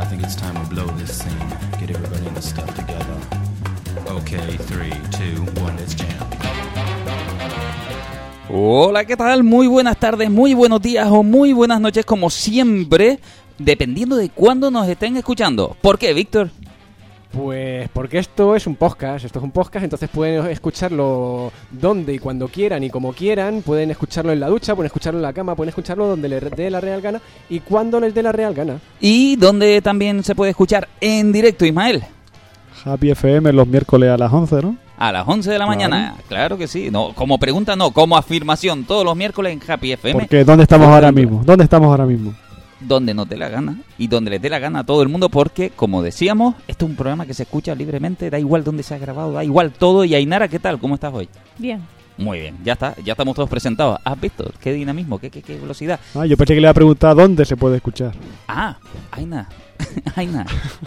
I think it's time to blow this scene. Get everybody in the stuff together. Okay, 3, 2, 1, let's jam. Hola, ¿qué tal? Muy buenas tardes, muy buenos días o muy buenas noches, como siempre, dependiendo de cuándo nos estén escuchando. ¿Por qué, Víctor? Pues porque esto es un podcast, entonces pueden escucharlo donde y cuando quieran y como quieran, pueden escucharlo en la ducha, pueden escucharlo en la cama, pueden escucharlo donde les dé la real gana y cuando les dé la real gana. Y donde también se puede escuchar en directo, Ismael. Happy FM los miércoles a las 11, ¿no? A las 11 de la mañana, claro que sí. No, como pregunta no, como afirmación, todos los miércoles en Happy FM. Porque ¿dónde estamos ahora mismo? Donde nos dé la gana y donde les dé la gana a todo el mundo, porque, como decíamos, esto es un programa que se escucha libremente, da igual dónde se ha grabado, da igual todo. Y Ainara, ¿qué tal? ¿Cómo estás hoy? Bien. Muy bien, ya estamos todos presentados. ¿Has visto? Qué dinamismo, qué velocidad. Ah, yo pensé que le iba a preguntar dónde se puede escuchar. Ah, Aina,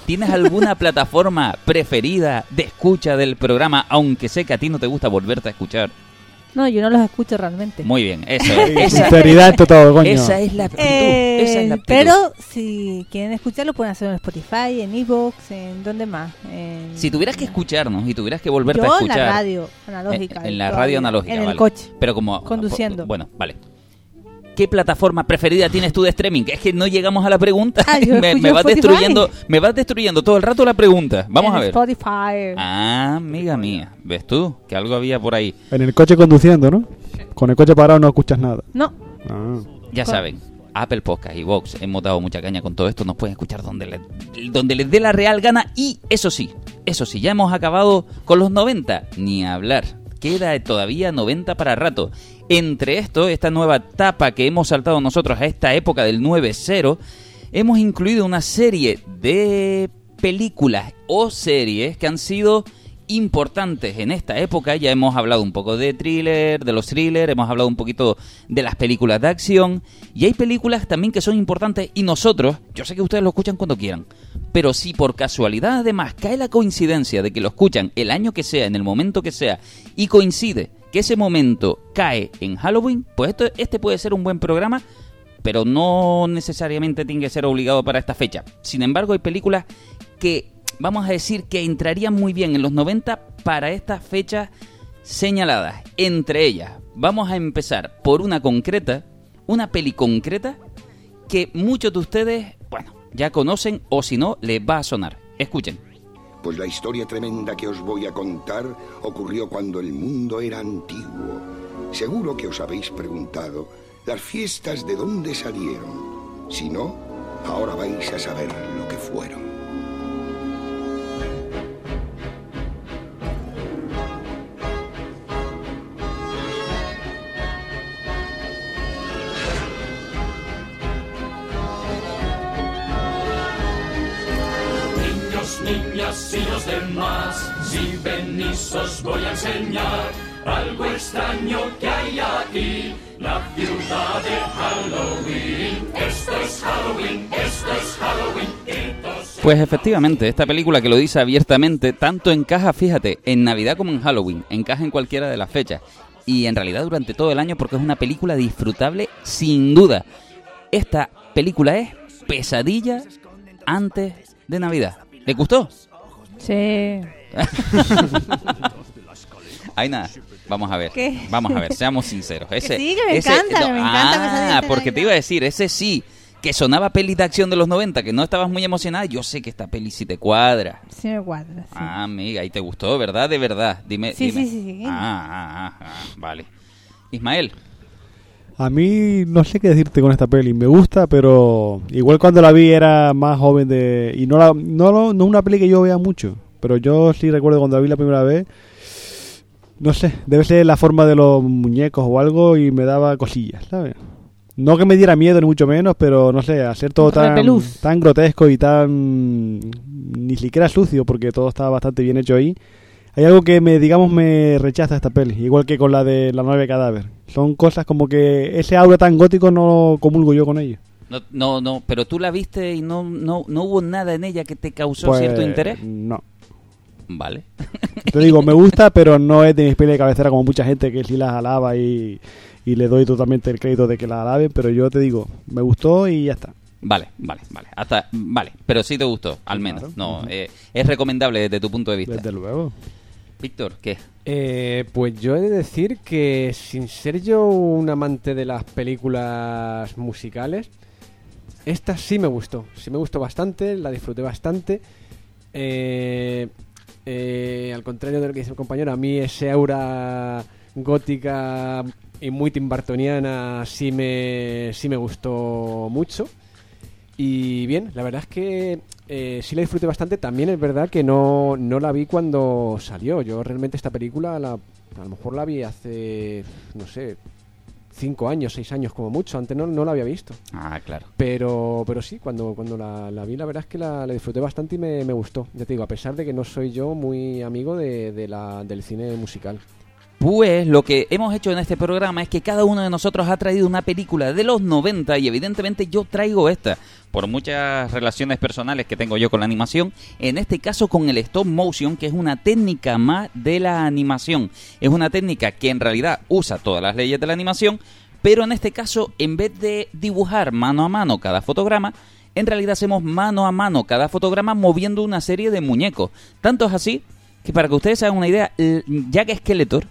¿tienes alguna plataforma preferida de escucha del programa, aunque sé que a ti no te gusta volverte a escuchar? No, yo no los escucho realmente. Muy bien, eso es. Sinceridad en todo, coño. Esa es la actitud. Pero si quieren escucharlo, pueden hacerlo en Spotify, en iVoox, ¿en dónde más? Si tuvieras que escucharnos y tuvieras que volverte a escuchar. En la radio analógica. En la radio analógica, en el coche. Pero como conduciendo. Bueno, vale. ¿Qué plataforma preferida tienes tú de streaming? Es que no llegamos a la pregunta. Me vas destruyendo todo el rato la pregunta. Vamos a ver. Spotify. Ah, amiga mía. ¿Ves tú? Que algo había por ahí. En el coche conduciendo, ¿no? Con el coche parado no escuchas nada. No. Ah. Ya saben, Apple Podcast y Vox, hemos dado mucha caña con todo esto. Nos pueden escuchar donde les dé la real gana. Y eso sí, ya hemos acabado con los 90. Ni hablar. Queda todavía 90 para rato. Entre esto, esta nueva etapa que hemos saltado nosotros a esta época del 9-0, hemos incluido una serie de películas o series que han sido importantes en esta época. Ya hemos hablado un poco de los thrillers, hemos hablado un poquito de las películas de acción. Y hay películas también que son importantes y nosotros, yo sé que ustedes lo escuchan cuando quieran, pero si por casualidad además cae la coincidencia de que lo escuchan el año que sea, en el momento que sea, y coincide que ese momento cae en Halloween, pues este puede ser un buen programa, pero no necesariamente tiene que ser obligado para esta fecha. Sin embargo, hay películas que, vamos a decir, que entrarían muy bien en los 90 para estas fechas señaladas. Entre ellas, vamos a empezar por una peli concreta, que muchos de ustedes, ya conocen, o si no, les va a sonar. Escuchen. Pues la historia tremenda que os voy a contar ocurrió cuando el mundo era antiguo. Seguro que os habéis preguntado, ¿las fiestas de dónde salieron? Si no, ahora vais a saber lo que fueron. Niñas y los demás, si venís os voy a enseñar algo extraño que hay aquí, la ciudad de Halloween. Esto es Halloween. Pues efectivamente, esta película que lo dice abiertamente, tanto encaja, fíjate, en Navidad como en Halloween, encaja en cualquiera de las fechas, y en realidad durante todo el año, porque es una película disfrutable sin duda. Esta película es Pesadilla antes de Navidad. ¿Le gustó? Sí. Aina, vamos a ver, seamos sinceros. Me encanta. Porque te iba a decir, ese sí, que sonaba peli de acción de los 90, que no estabas muy emocionada. Yo sé que esta peli sí te cuadra. Sí me cuadra, sí. Ah, amiga, ¿y te gustó, verdad? De verdad, dime. Sí. Sí. Vale. Ismael. A mí no sé qué decirte con esta peli, me gusta, pero igual cuando la vi era más joven y no una peli que yo vea mucho, pero yo sí recuerdo cuando la vi la primera vez, no sé, debe ser la forma de los muñecos o algo y me daba cosillas, ¿sabes? No que me diera miedo ni mucho menos, pero no sé, hacer todo tan grotesco y tan ni siquiera sucio, porque todo estaba bastante bien hecho ahí. Hay algo que me rechaza esta peli, igual que con la de La Novia Cadáver. Son cosas como que ese aura tan gótico no comulgo yo con ella. No, pero tú la viste y no hubo nada en ella que te causó cierto interés. No. Vale. Te digo, me gusta, pero no es de mis pelis de cabecera como mucha gente que sí las alaba y le doy totalmente el crédito de que las alaben, pero yo te digo, me gustó y ya está. Vale. hasta vale, pero sí te gustó, al menos. Claro. No, es recomendable desde tu punto de vista. Desde luego. Víctor, ¿qué? Pues yo he de decir que, sin ser yo un amante de las películas musicales, esta sí me gustó bastante, la disfruté bastante. Al contrario de lo que dice el compañero, a mí ese aura gótica y muy timbartoniana sí me gustó mucho. Y bien, la verdad es que sí la disfruté bastante. También es verdad que no la vi cuando salió. Yo realmente esta película a lo mejor la vi hace, no sé, 5 años, 6 años como mucho. Antes no la había visto. Ah, claro. Pero sí, cuando la vi, la verdad es que la disfruté bastante y me gustó. Ya te digo, a pesar de que no soy yo muy amigo del cine musical. Pues lo que hemos hecho en este programa es que cada uno de nosotros ha traído una película de los 90 y evidentemente yo traigo esta, por muchas relaciones personales que tengo yo con la animación, en este caso con el stop motion, que es una técnica más de la animación. Es una técnica que en realidad usa todas las leyes de la animación, pero en este caso, en vez de dibujar mano a mano cada fotograma, en realidad hacemos mano a mano cada fotograma moviendo una serie de muñecos. Tanto es así que, para que ustedes se hagan una idea, Jack Esqueletón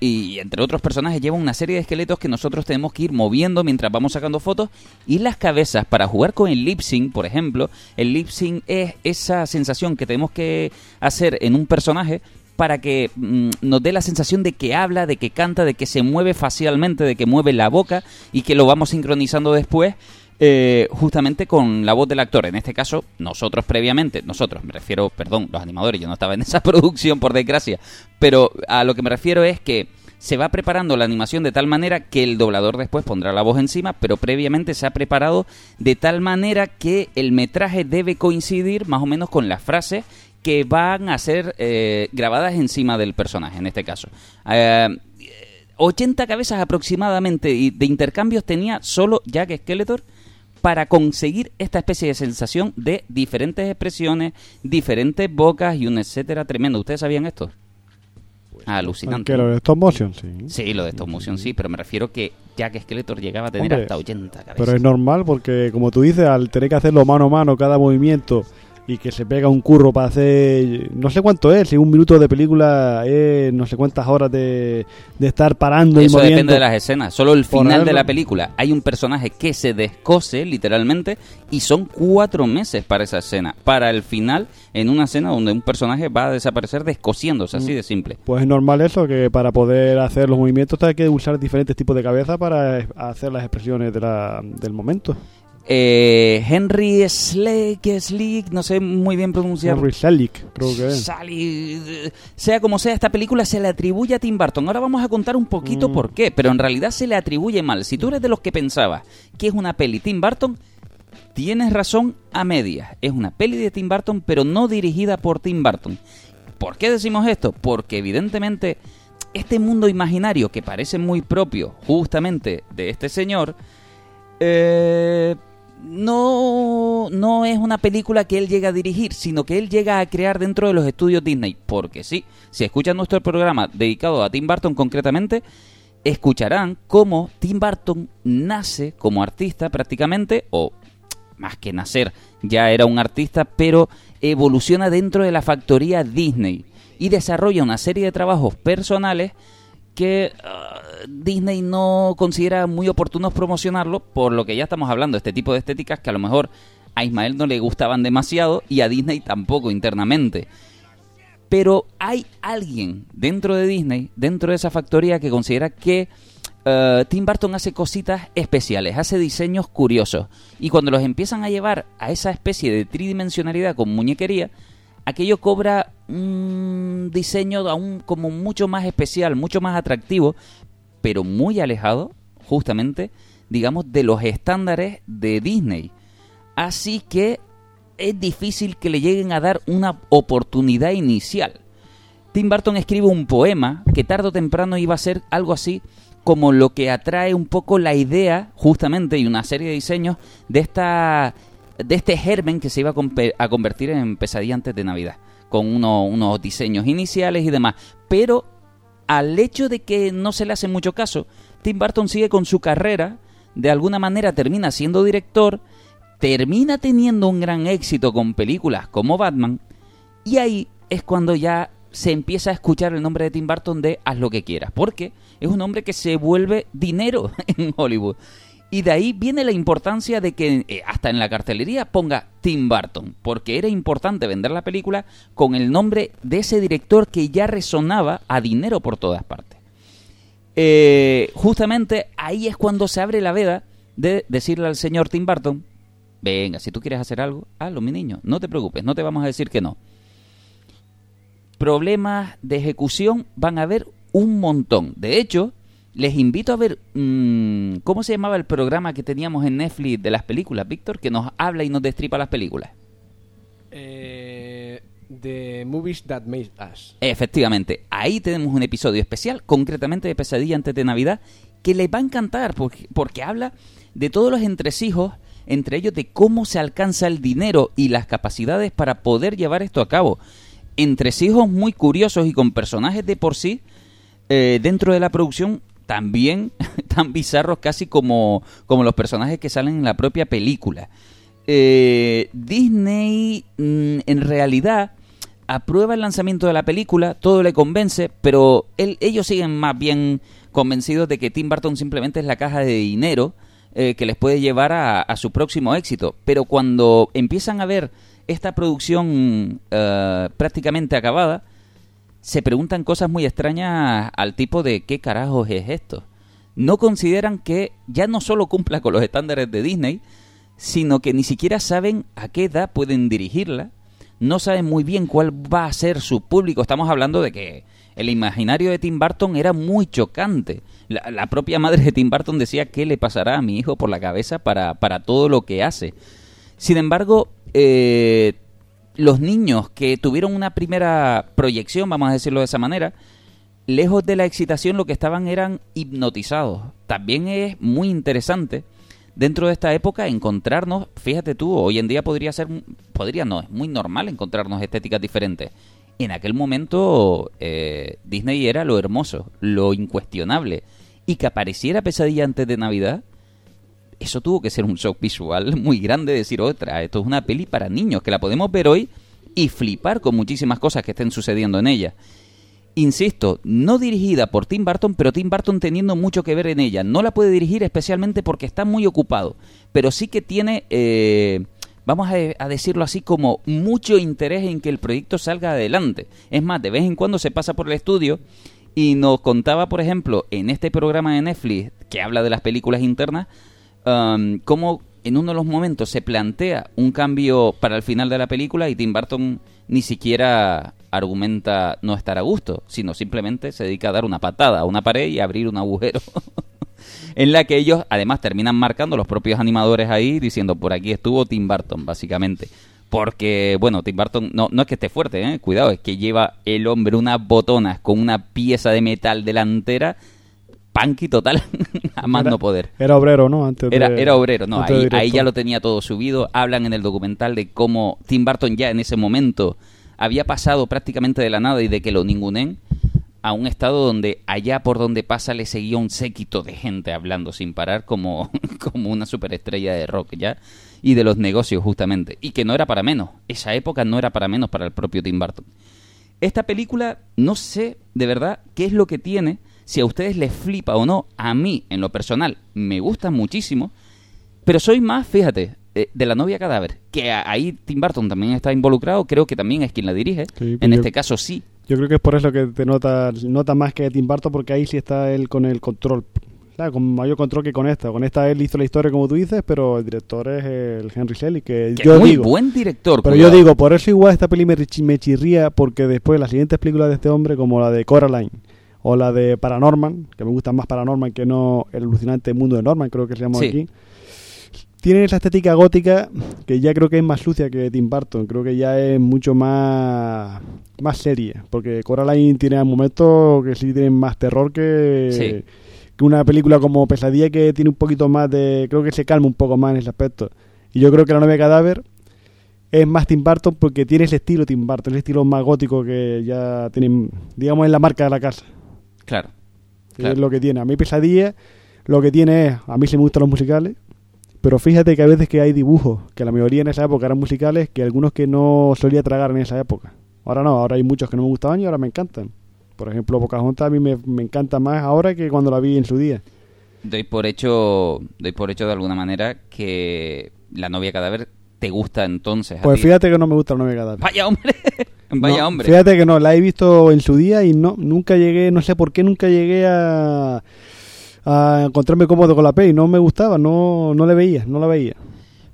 y entre otros personajes lleva una serie de esqueletos que nosotros tenemos que ir moviendo mientras vamos sacando fotos, y las cabezas, para jugar con el lip sync, por ejemplo. El lip sync es esa sensación que tenemos que hacer en un personaje para que nos dé la sensación de que habla, de que canta, de que se mueve facialmente, de que mueve la boca, y que lo vamos sincronizando después justamente con la voz del actor. En este caso, los animadores, yo no estaba en esa producción, por desgracia, pero a lo que me refiero es que se va preparando la animación de tal manera que el doblador después pondrá la voz encima, pero previamente se ha preparado de tal manera que el metraje debe coincidir más o menos con las frases que van a ser grabadas encima del personaje, en este caso. 80 cabezas aproximadamente y de intercambios tenía solo Jack Skeletor para conseguir esta especie de sensación de diferentes expresiones, diferentes bocas y un etcétera tremendo. ¿Ustedes sabían esto? Pues, alucinante. Lo de stop motion, sí. Sí, lo de stop motion, sí, pero me refiero que Jack Skeletor llegaba a tener hasta 80 cabezas. Pero es normal porque, como tú dices, al tener que hacerlo mano a mano cada movimiento y que se pega un curro para hacer no sé cuánto es, si 1 minuto de película es no sé cuántas horas de estar parando. Eso y moviendo. Depende de las escenas. Solo el final de la película hay un personaje que se descose literalmente y son 4 meses para esa escena, para el final, en una escena donde un personaje va a desaparecer descosiéndose, así de simple. Pues es normal eso, que para poder hacer los movimientos hay que usar diferentes tipos de cabeza para hacer las expresiones del momento. Henry Selick, no sé muy bien pronunciar. Henry Selick, creo que es. Sea como sea, esta película se le atribuye a Tim Burton. Ahora vamos a contar un poquito por qué, pero en realidad se le atribuye mal. Si tú eres de los que pensabas que es una peli Tim Burton, tienes razón a medias. Es una peli de Tim Burton, pero no dirigida por Tim Burton. ¿Por qué decimos esto? Porque evidentemente este mundo imaginario que parece muy propio justamente de este señor, no es una película que él llega a dirigir, sino que él llega a crear dentro de los estudios Disney. Porque sí, si escuchan nuestro programa dedicado a Tim Burton concretamente, escucharán cómo Tim Burton nace como artista prácticamente, o más que nacer, ya era un artista, pero evoluciona dentro de la factoría Disney y desarrolla una serie de trabajos personales que Disney no considera muy oportunos promocionarlo, por lo que ya estamos hablando, este tipo de estéticas que a lo mejor a Ismael no le gustaban demasiado y a Disney tampoco internamente. Pero hay alguien dentro de Disney, dentro de esa factoría, que considera que Tim Burton hace cositas especiales, hace diseños curiosos, y cuando los empiezan a llevar a esa especie de tridimensionalidad con muñequería, aquello cobra un diseño aún como mucho más especial, mucho más atractivo, pero muy alejado, justamente, digamos, de los estándares de Disney. Así que es difícil que le lleguen a dar una oportunidad inicial. Tim Burton escribe un poema que tarde o temprano iba a ser algo así como lo que atrae un poco la idea, justamente, y una serie de diseños de este germen que se iba a convertir en Pesadilla antes de Navidad, con unos diseños iniciales y demás. Pero al hecho de que no se le hace mucho caso, Tim Burton sigue con su carrera, de alguna manera termina siendo director, termina teniendo un gran éxito con películas como Batman, y ahí es cuando ya se empieza a escuchar el nombre de Tim Burton de Haz lo que quieras, porque es un hombre que se vuelve dinero en Hollywood. Y de ahí viene la importancia de que hasta en la cartelería ponga Tim Burton, porque era importante vender la película con el nombre de ese director que ya resonaba a dinero por todas partes. Justamente ahí es cuando se abre la veda de decirle al señor Tim Burton, venga, si tú quieres hacer algo, hazlo, mi niño, no te preocupes, no te vamos a decir que no. Problemas de ejecución van a haber un montón. De hecho, les invito a ver, ¿cómo se llamaba el programa que teníamos en Netflix de las películas, Víctor? Que nos habla y nos destripa las películas. The Movies That Made Us. Efectivamente, ahí tenemos un episodio especial, concretamente de Pesadilla antes de Navidad, que les va a encantar porque habla de todos los entresijos, entre ellos de cómo se alcanza el dinero y las capacidades para poder llevar esto a cabo. Entresijos muy curiosos y con personajes de por sí, dentro de la producción, también tan bizarros casi como los personajes que salen en la propia película. Disney, en realidad, aprueba el lanzamiento de la película, todo le convence, pero ellos siguen más bien convencidos de que Tim Burton simplemente es la caja de dinero que les puede llevar a su próximo éxito. Pero cuando empiezan a ver esta producción prácticamente acabada, se preguntan cosas muy extrañas al tipo de ¿qué carajos es esto? No consideran que ya no solo cumpla con los estándares de Disney, sino que ni siquiera saben a qué edad pueden dirigirla, no saben muy bien cuál va a ser su público. Estamos hablando de que el imaginario de Tim Burton era muy chocante. La propia madre de Tim Burton decía ¿qué le pasará a mi hijo por la cabeza para todo lo que hace? Sin embargo, los niños que tuvieron una primera proyección, vamos a decirlo de esa manera, lejos de la excitación, lo que estaban eran hipnotizados. También es muy interesante dentro de esta época encontrarnos, fíjate tú, hoy en día podría, es muy normal encontrarnos estéticas diferentes. En aquel momento Disney era lo hermoso, lo incuestionable, y que apareciera Pesadilla antes de Navidad, eso tuvo que ser un shock visual muy grande, decir, otra, esto es una peli para niños, que la podemos ver hoy y flipar con muchísimas cosas que estén sucediendo en ella. Insisto, no dirigida por Tim Burton, pero Tim Burton teniendo mucho que ver en ella. No la puede dirigir especialmente porque está muy ocupado, pero sí que tiene, vamos a decirlo así, como mucho interés en que el proyecto salga adelante. Es más, de vez en cuando se pasa por el estudio y nos contaba, por ejemplo, en este programa de Netflix que habla de las películas internas, cómo en uno de los momentos se plantea un cambio para el final de la película y Tim Burton ni siquiera argumenta no estar a gusto, sino simplemente se dedica a dar una patada a una pared y abrir un agujero en la que ellos además terminan marcando los propios animadores ahí diciendo por aquí estuvo Tim Burton, básicamente, porque bueno, Tim Burton no es que esté fuerte, cuidado, es que lleva el hombre unas botonas con una pieza de metal delantera. Punky total, a más no poder. Era obrero, ¿no? Era obrero, no. Ahí ya lo tenía todo subido. Hablan en el documental de cómo Tim Burton ya en ese momento había pasado prácticamente de la nada y de que lo ningunen a un estado donde allá por donde pasa le seguía un séquito de gente hablando sin parar como una superestrella de rock ya y de los negocios justamente. Y que no era para menos. Esa época no era para menos para el propio Tim Burton. Esta película, no sé de verdad qué es lo que tiene. Si a ustedes les flipa o no, a mí, en lo personal, me gusta muchísimo, pero soy más, fíjate, de La Novia Cadáver, que ahí Tim Burton también está involucrado, creo que también es quien la dirige, sí, en este caso sí. Yo creo que es por eso que te nota más que Tim Burton, porque ahí sí está él con el control, claro, con mayor control que con esta. Con esta él hizo la historia, como tú dices, pero el director es el Henry Selick, que yo muy digo, buen director. Pero cuidado. Yo digo, por eso igual esta peli me chirría, porque después las siguientes películas de este hombre, como la de Coraline, o la de Paranorman, que me gusta más Paranorman que no El alucinante mundo de Norman, creo que se llama sí. Aquí tiene esa estética gótica que ya creo que es más sucia que Tim Burton, creo que ya es mucho más seria, porque Coraline tiene momentos que sí tienen más terror que una película como Pesadilla, que tiene un poquito más de, creo que se calma un poco más en ese aspecto, y yo creo que La Novia Cadáver es más Tim Burton porque tiene ese estilo Tim Burton, ese estilo más gótico que ya tienen, digamos, en la marca de la casa. Claro. Es lo que tiene. A mí Pesadilla, lo que tiene es, a mí sí me gustan los musicales, Pero fíjate que a veces que hay dibujos, que la mayoría en esa época eran musicales, que algunos que no solía tragar en esa época. Ahora no, ahora hay muchos que no me gustaban y ahora me encantan. Por ejemplo, Pocahontas a mí me encanta más ahora que cuando la vi en su día. Doy por hecho de alguna manera que La Novia Cadáver te gusta entonces. Pues fíjate que no me gusta La Novia Cadáver. Vaya hombre. Vaya hombre. Fíjate que no, la he visto en su día y nunca llegué a encontrarme cómodo con la peli. No me gustaba, no la veía.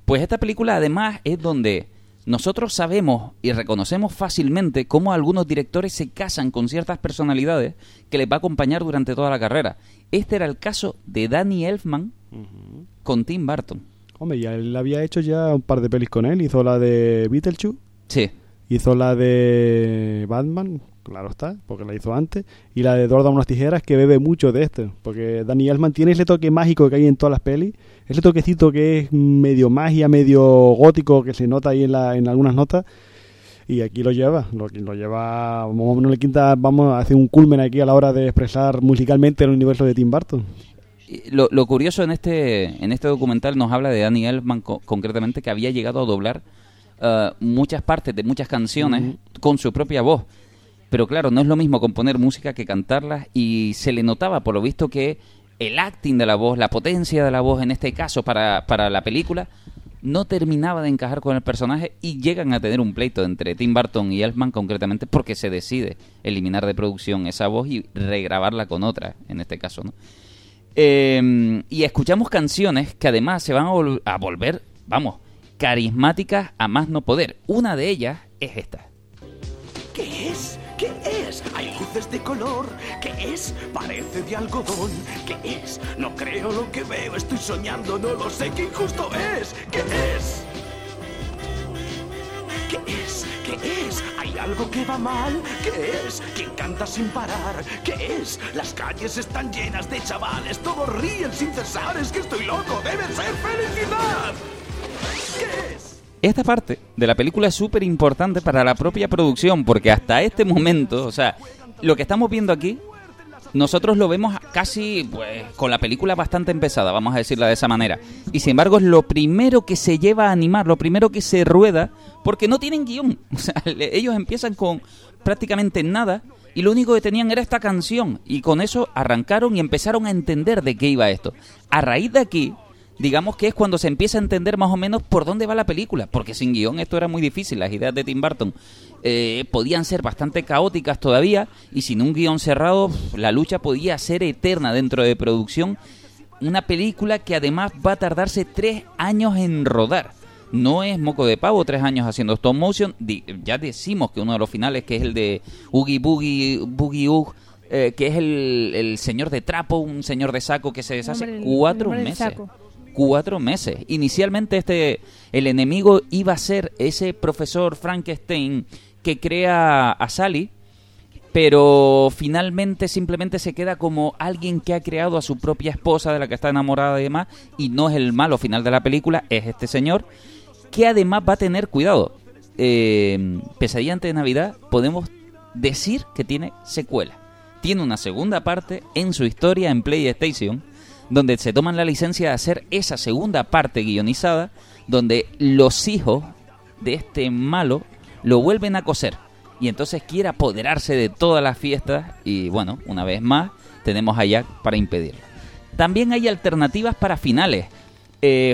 Pues esta película además es donde nosotros sabemos y reconocemos fácilmente cómo algunos directores se casan con ciertas personalidades que les va a acompañar durante toda la carrera. Este era el caso de Danny Elfman uh-huh. con Tim Burton. Hombre, ya él había hecho ya un par de pelis con él. Hizo la de Beetlejuice. Sí. Hizo la de Batman, claro está, porque la hizo antes, y la de Eduardo Manos Tijeras, que bebe mucho de esto, porque Danny Elfman tiene ese toque mágico que hay en todas las pelis, ese toquecito que es medio magia, medio gótico, que se nota ahí en algunas notas, y aquí lo lleva, vamos a hacer un culmen aquí a la hora de expresar musicalmente el universo de Tim Burton. Lo curioso en este documental nos habla de Danny Elfman concretamente, que había llegado a doblar muchas partes de muchas canciones uh-huh. con su propia voz, pero claro, no es lo mismo componer música que cantarlas, y se le notaba por lo visto que el acting de la voz, la potencia de la voz en este caso para la película no terminaba de encajar con el personaje, y llegan a tener un pleito entre Tim Burton y Elfman concretamente porque se decide eliminar de producción esa voz y regrabarla con otra en este caso, ¿no? Y escuchamos canciones que además se van a volver, vamos, carismáticas a más no poder. Una de ellas es esta. ¿Qué es? ¿Qué es? Hay luces de color. ¿Qué es? Parece de algodón. ¿Qué es? No creo lo que veo. Estoy soñando, no lo sé. ¿Qué injusto es? ¿Qué es? ¿Qué es? ¿Qué es? ¿Hay algo que va mal? ¿Qué es? ¿Quién canta sin parar? ¿Qué es? Las calles están llenas de chavales. Todos ríen sin cesar. Es que estoy loco. ¡Debe ser felicidad! Esta parte de la película es súper importante para la propia producción, porque hasta este momento, o sea, lo que estamos viendo aquí, nosotros lo vemos casi pues con la película bastante empezada, vamos a decirla de esa manera. Y sin embargo es lo primero que se lleva a animar, lo primero que se rueda, porque no tienen guión. O sea, ellos empiezan con prácticamente nada y lo único que tenían era esta canción. Y con eso arrancaron y empezaron a entender de qué iba esto. A raíz de aquí, digamos que es cuando se empieza a entender más o menos por dónde va la película, porque sin guión esto era muy difícil. Las ideas de Tim Burton podían ser bastante caóticas todavía, y sin un guión cerrado la lucha podía ser eterna dentro de producción. Una película que además va a tardarse 3 años en rodar. No es moco de pavo 3 años haciendo stop motion. Ya decimos que uno de los finales, que es el de Oogie Boogie, Boogie Oog, que es el señor de trapo, un señor de saco que se deshace, hombre, 4 meses. 4 meses. Inicialmente el enemigo iba a ser ese profesor Frankenstein que crea a Sally, pero finalmente simplemente se queda como alguien que ha creado a su propia esposa, de la que está enamorada y demás, y no es el malo final de la película, es este señor, que además va a tener, cuidado, Pesadilla antes de Navidad, podemos decir que tiene secuela. Tiene una segunda parte en su historia en PlayStation, donde se toman la licencia de hacer esa segunda parte guionizada, donde los hijos de este malo lo vuelven a coser, y entonces quiere apoderarse de todas las fiestas, y bueno, una vez más tenemos a Jack para impedirlo. También hay alternativas para finales.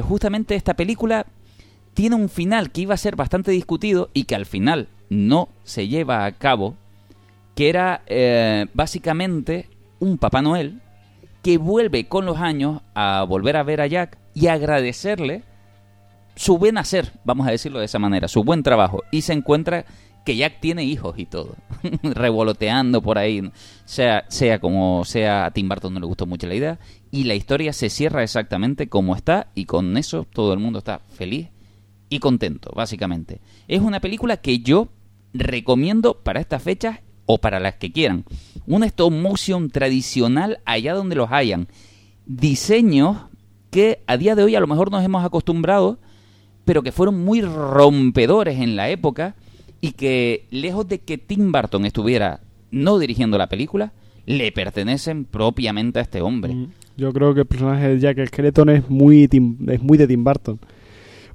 Justamente esta película tiene un final que iba a ser bastante discutido y que al final no se lleva a cabo, que era básicamente un Papá Noel que vuelve con los años a volver a ver a Jack y agradecerle su buen hacer, vamos a decirlo de esa manera, su buen trabajo, y se encuentra que Jack tiene hijos y todo, revoloteando por ahí. Sea como sea, a Tim Burton no le gustó mucho la idea, y la historia se cierra exactamente como está, y con eso todo el mundo está feliz y contento, básicamente. Es una película que yo recomiendo para estas fechas, o para las que quieran. Un stop motion tradicional allá donde los hayan. Diseños que a día de hoy a lo mejor nos hemos acostumbrado, pero que fueron muy rompedores en la época, y que lejos de que Tim Burton estuviera no dirigiendo la película, le pertenecen propiamente a este hombre. Yo creo que el personaje de Jack Esqueletón es muy de Tim Burton.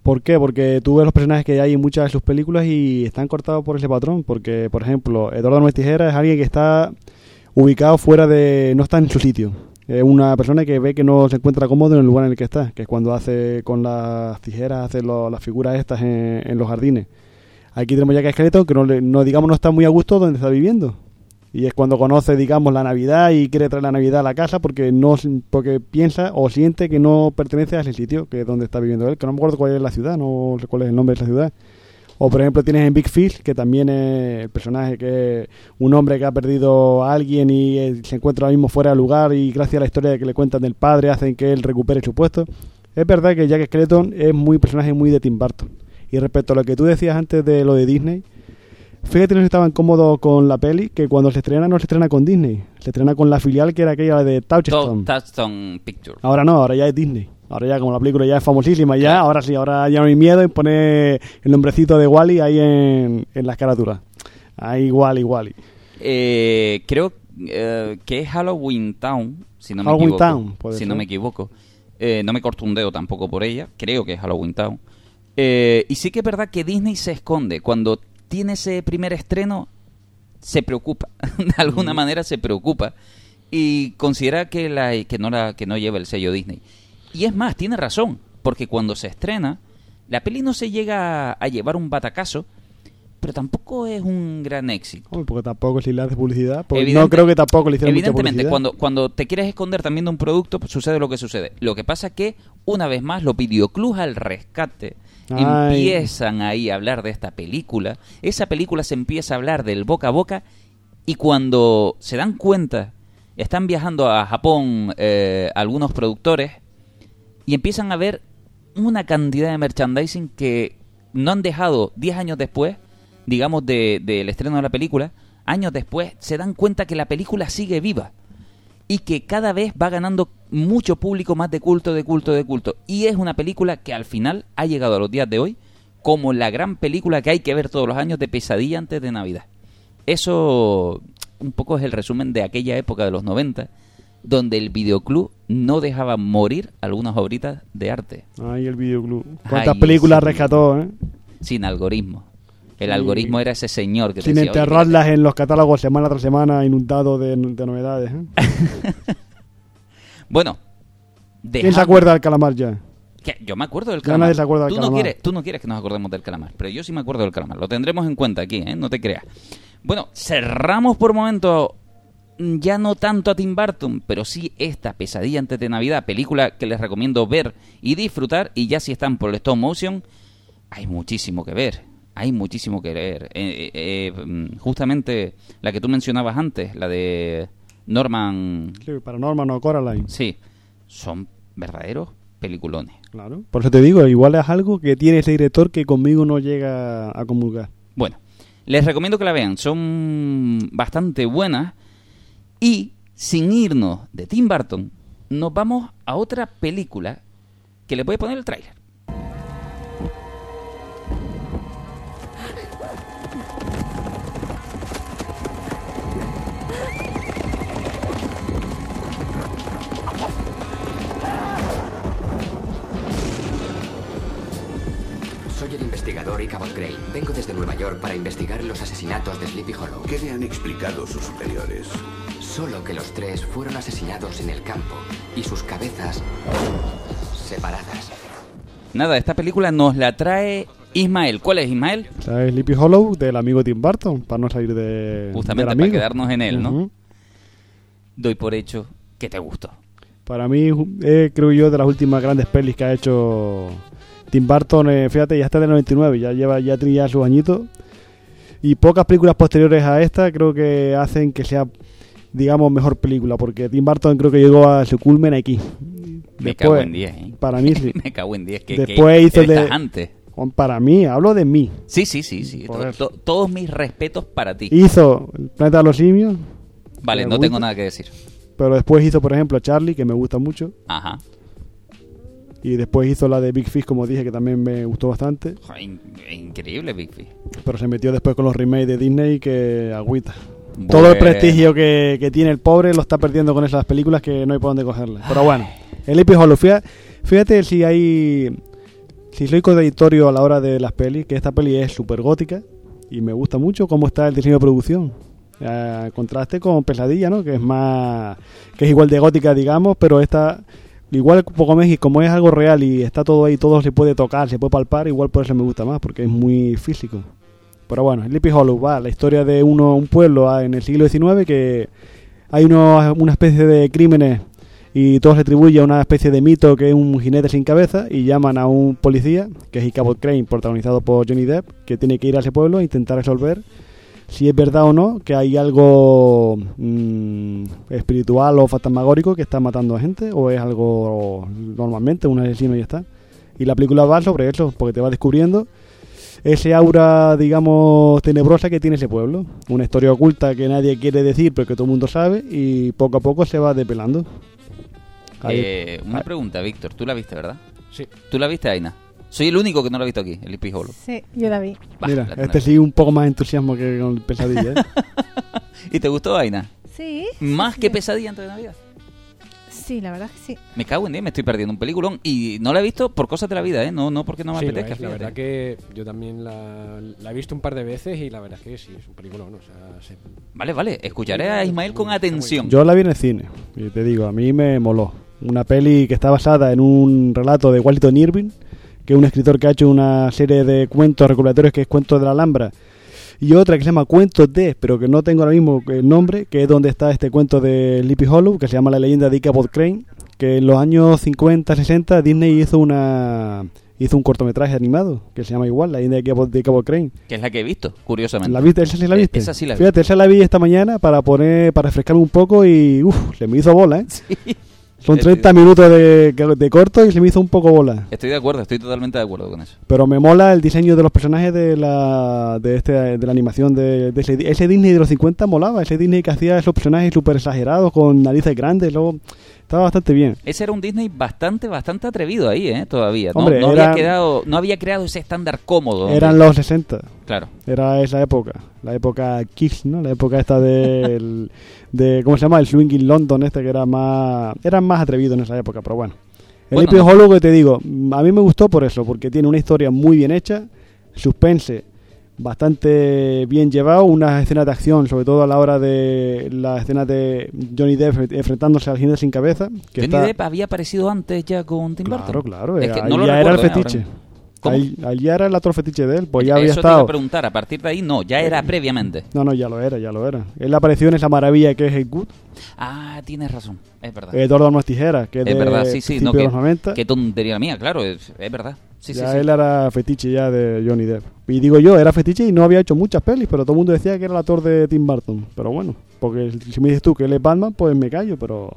¿Por qué? Porque tú ves los personajes que hay en muchas de sus películas y están cortados por ese patrón. Porque, por ejemplo, Eduardo Manos Tijeras es alguien que está ubicado no está en su sitio. Es una persona que ve que no se encuentra cómodo en el lugar en el que está, que es cuando hace con las tijeras, hace las figuras estas en los jardines. Aquí tenemos ya que Esqueleto, que no está muy a gusto donde está viviendo. Y es cuando conoce, digamos, la Navidad y quiere traer la Navidad a la casa porque piensa o siente que no pertenece a ese sitio, que es donde está viviendo él, que no me acuerdo cuál es la ciudad, no sé cuál es el nombre de esa ciudad. O, por ejemplo, tienes en Big Fish, que también es el personaje que es un hombre que ha perdido a alguien y se encuentra ahora mismo fuera de lugar, y gracias a la historia que le cuentan del padre hacen que él recupere su puesto. Es verdad que Jack Skeleton es muy personaje muy de Tim Burton. Y respecto a lo que tú decías antes de lo de Disney, fíjate que no estaban cómodos con la peli, que cuando se estrena no se estrena con Disney, se estrena con la filial que era aquella de Touchstone. Touchstone Pictures. Ahora no, ahora ya es Disney. Ahora ya, como la película ya es famosísima, ya, ahora sí, ahora ya no hay miedo en poner el nombrecito de Wall-E ahí en las carátulas. Ahí Wall-E. Creo que es Halloween Town, si no me equivoco. No me corto un dedo tampoco por ella, creo que es Halloween Town. Y sí que es verdad que Disney se esconde. Cuando tiene ese primer estreno, se preocupa, de alguna manera se preocupa, y considera que no lleva el sello Disney. Y es más, tiene razón, porque cuando se estrena, la peli no se llega a llevar un batacazo, pero tampoco es un gran éxito. Porque tampoco si le haces publicidad, no creo que tampoco le hicieron mucha publicidad. Evidentemente, cuando te quieres esconder también de un producto, pues sucede lo que sucede. Lo que pasa es que, una vez más, los videoclubs al rescate. Empiezan ahí a hablar de esta película. Esa película se empieza a hablar del boca a boca, y cuando se dan cuenta, están viajando a Japón algunos productores, y empiezan a ver una cantidad de merchandising que no han dejado 10 años después, digamos, del estreno de la película. Años después se dan cuenta que la película sigue viva y que cada vez va ganando mucho público más de culto. Y es una película que al final ha llegado a los días de hoy como la gran película que hay que ver todos los años, de Pesadilla antes de Navidad. Eso un poco es el resumen de aquella época de los 90, donde el videoclub no dejaba morir algunas obritas de arte. Ay, el videoclub. ¿Cuántas películas rescató, eh? Sin algoritmo. El algoritmo era ese señor que sin enterrarlas en los catálogos semana tras semana, inundado de novedades, ¿eh? Bueno. ¿Quién se acuerda del calamar ya? ¿Qué? Yo me acuerdo del calamar. Nadie se acuerda del calamar. Tú no quieres que nos acordemos del calamar, pero yo sí me acuerdo del calamar. Lo tendremos en cuenta aquí, ¿eh? No te creas. Bueno, cerramos por momento. Ya no tanto a Tim Burton, pero sí esta Pesadilla antes de Navidad, película que les recomiendo ver y disfrutar. Y ya si están por el stop motion, hay muchísimo que ver. Justamente la que tú mencionabas antes, la de Norman... Sí, Paranorman o Coraline. Sí, son verdaderos peliculones. Claro, por eso te digo, igual es algo que tiene ese director que conmigo no llega a comulgar. Bueno, les recomiendo que la vean, son bastante buenas. Y, sin irnos de Tim Burton, nos vamos a otra película que le voy a poner el tráiler. Soy el investigador Ichabod Crane. Vengo desde Nueva York para investigar los asesinatos de Sleepy Hollow. ¿Qué le han explicado sus superiores? Solo que los tres fueron asesinados en el campo y sus cabezas separadas. Nada, esta película nos la trae Ismael. ¿Cuál es Ismael? Trae Sleepy Hollow del amigo Tim Burton, para no salir de... Justamente para quedarnos en él, ¿no? Uh-huh. Doy por hecho que te gustó. Para mí, creo yo, de las últimas grandes pelis que ha hecho Tim Burton, fíjate, ya está del 99, ya tenía sus añitos. Y pocas películas posteriores a esta creo que hacen que sea, digamos, mejor película, porque Tim Burton creo que llegó a su culmen aquí. Me cago en 10, ¿eh? Para mí sí. Me cago en 10. Después hizo antes. Para mí, hablo de mí. Sí. Todos mis respetos para ti. Hizo El planeta de los simios. Vale, no tengo nada que decir. Pero después hizo, por ejemplo, Charlie, que me gusta mucho. Ajá. Y después hizo la de Big Fish, como dije, que también me gustó bastante. Increíble Big Fish. Pero se metió después con los remakes de Disney, que agüita. Todo el prestigio que tiene el pobre lo está perdiendo con esas películas que no hay por dónde cogerlas. Pero bueno, el Sleepy Hollow, fíjate si hay... Si soy contradictorio a la hora de las pelis, que esta peli es súper gótica y me gusta mucho cómo está el diseño de producción. Contraste con Pesadilla, ¿no? Que es más... que es igual de gótica, digamos, pero esta... Igual como es algo real y está todo ahí, todo se puede tocar, se puede palpar, igual por eso me gusta más, porque es muy físico. Pero bueno, Sleepy Hollow va, la historia de un pueblo en el siglo XIX que hay una especie de crímenes y todo se atribuye a una especie de mito que es un jinete sin cabeza y llaman a un policía, que es Cabot Crane, protagonizado por Johnny Depp, que tiene que ir a ese pueblo e intentar resolver si es verdad o no que hay algo espiritual o fantasmagórico que está matando a gente, o es algo normalmente un asesino y ya está. Y la película va sobre eso, porque te va descubriendo ese aura, digamos, tenebrosa que tiene ese pueblo, una historia oculta que nadie quiere decir pero que todo el mundo sabe, y poco a poco se va depelando. Una pregunta, Víctor, ¿tú la viste, verdad? Sí. ¿Tú la viste, Aina? Soy el único que no lo he visto aquí, el Sleepy Hollow. Sí, yo la vi. Bah, mira, sí, un poco más entusiasmo que con Pesadilla, ¿eh? ¿Y te gustó, Aina? Sí. ¿Más que Pesadilla antes de Navidad? Sí, la verdad es que sí. Me cago en 10, me estoy perdiendo un peliculón. Y no la he visto por cosas de la vida, ¿eh? No porque no me apetezca. La verdad que yo también la he visto un par de veces y la verdad es que sí, es un peliculón. O sea, vale, escucharé a Ismael con atención. Yo la vi en el cine y te digo, a mí me moló. Una peli que está basada en un relato de Washington Irving, que es un escritor que ha hecho una serie de cuentos recopilatorios que es Cuentos de la Alhambra, y otra que se llama Cuentos de, pero que no tengo ahora mismo el nombre, que es donde está este cuento de Sleepy Hollow, que se llama La leyenda de Cabot Crane, que en los años 50, 60 Disney hizo un cortometraje animado que se llama igual, La leyenda de Cabot Crane, que es la que he visto, curiosamente. ¿La viste? ¿Esa sí la viste? Esa sí la vi. Fíjate, esa la vi esta mañana para refrescarme un poco y se me hizo bola, ¿eh? Sí. Son 30 minutos de corto y se me hizo un poco bola. Estoy totalmente de acuerdo con eso. Pero me mola el diseño de los personajes de la animación de ese Disney de los 50 molaba. Ese Disney que hacía esos personajes súper exagerados, con narices grandes, luego estaba bastante bien. Ese era un Disney bastante, bastante atrevido ahí, ¿eh? Todavía. Hombre, no había creado ese estándar cómodo. Eran los 60. Claro. Era esa época. La época Kiss, ¿no? La época esta de ¿cómo se llama? El Swinging London este, que eran más atrevidos en esa época, pero bueno. El Sleepy Hollow, que te digo, a mí me gustó por eso, porque tiene una historia muy bien hecha, suspense bastante bien llevado, unas escenas de acción, sobre todo a la hora de las escenas de Johnny Depp enfrentándose al jinete sin cabeza. Que Depp había aparecido antes ya con Tim Burton. Claro, es que no lo recuerdo, era el fetiche. Ahí ya era el otro fetiche de él, pues ya había estado. Eso te iba a preguntar, a partir de ahí no, ya era previamente. No, ya lo era. Él apareció en esa maravilla que es Ed Wood. Ah, tienes razón, es verdad. Eduardo Manos Tijeras, que es de verdad, sí, no, de los 90. Qué tontería mía, claro, es verdad. Sí, era fetiche ya de Johnny Depp. Y digo yo, era fetiche y no había hecho muchas pelis, pero todo el mundo decía que era el actor de Tim Burton. Pero bueno, porque si me dices tú que él es Batman, pues me callo, pero...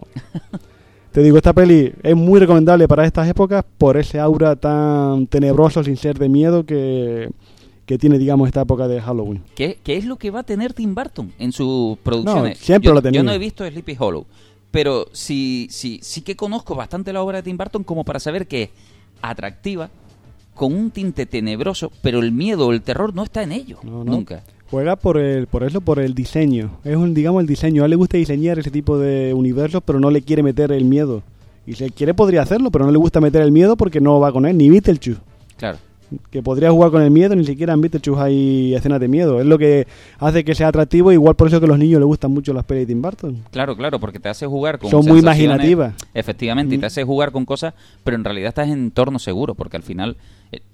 Te digo, esta peli es muy recomendable para estas épocas por ese aura tan tenebroso, sin ser de miedo, que tiene, digamos, esta época de Halloween. ¿Qué es lo que va a tener Tim Burton en sus producciones? No, siempre lo tenía. Yo no he visto Sleepy Hollow, pero sí que conozco bastante la obra de Tim Burton como para saber que es atractiva, con un tinte tenebroso, pero el miedo o el terror no está en ello, nunca. Juega por el diseño. Es el diseño. A él le gusta diseñar ese tipo de universos, pero no le quiere meter el miedo. Y si quiere podría hacerlo, pero no le gusta meter el miedo porque no va con él, ni Beetlejuice. Claro. Que podría jugar con el miedo, ni siquiera en Beetlejuice hay escenas de miedo. Es lo que hace que sea atractivo, igual por eso que a los niños les gustan mucho las pelis de Tim Burton. Claro, porque te hace jugar con cosas. Son muy imaginativas. Efectivamente, y te hace jugar con cosas, pero en realidad estás en torno seguro, porque al final...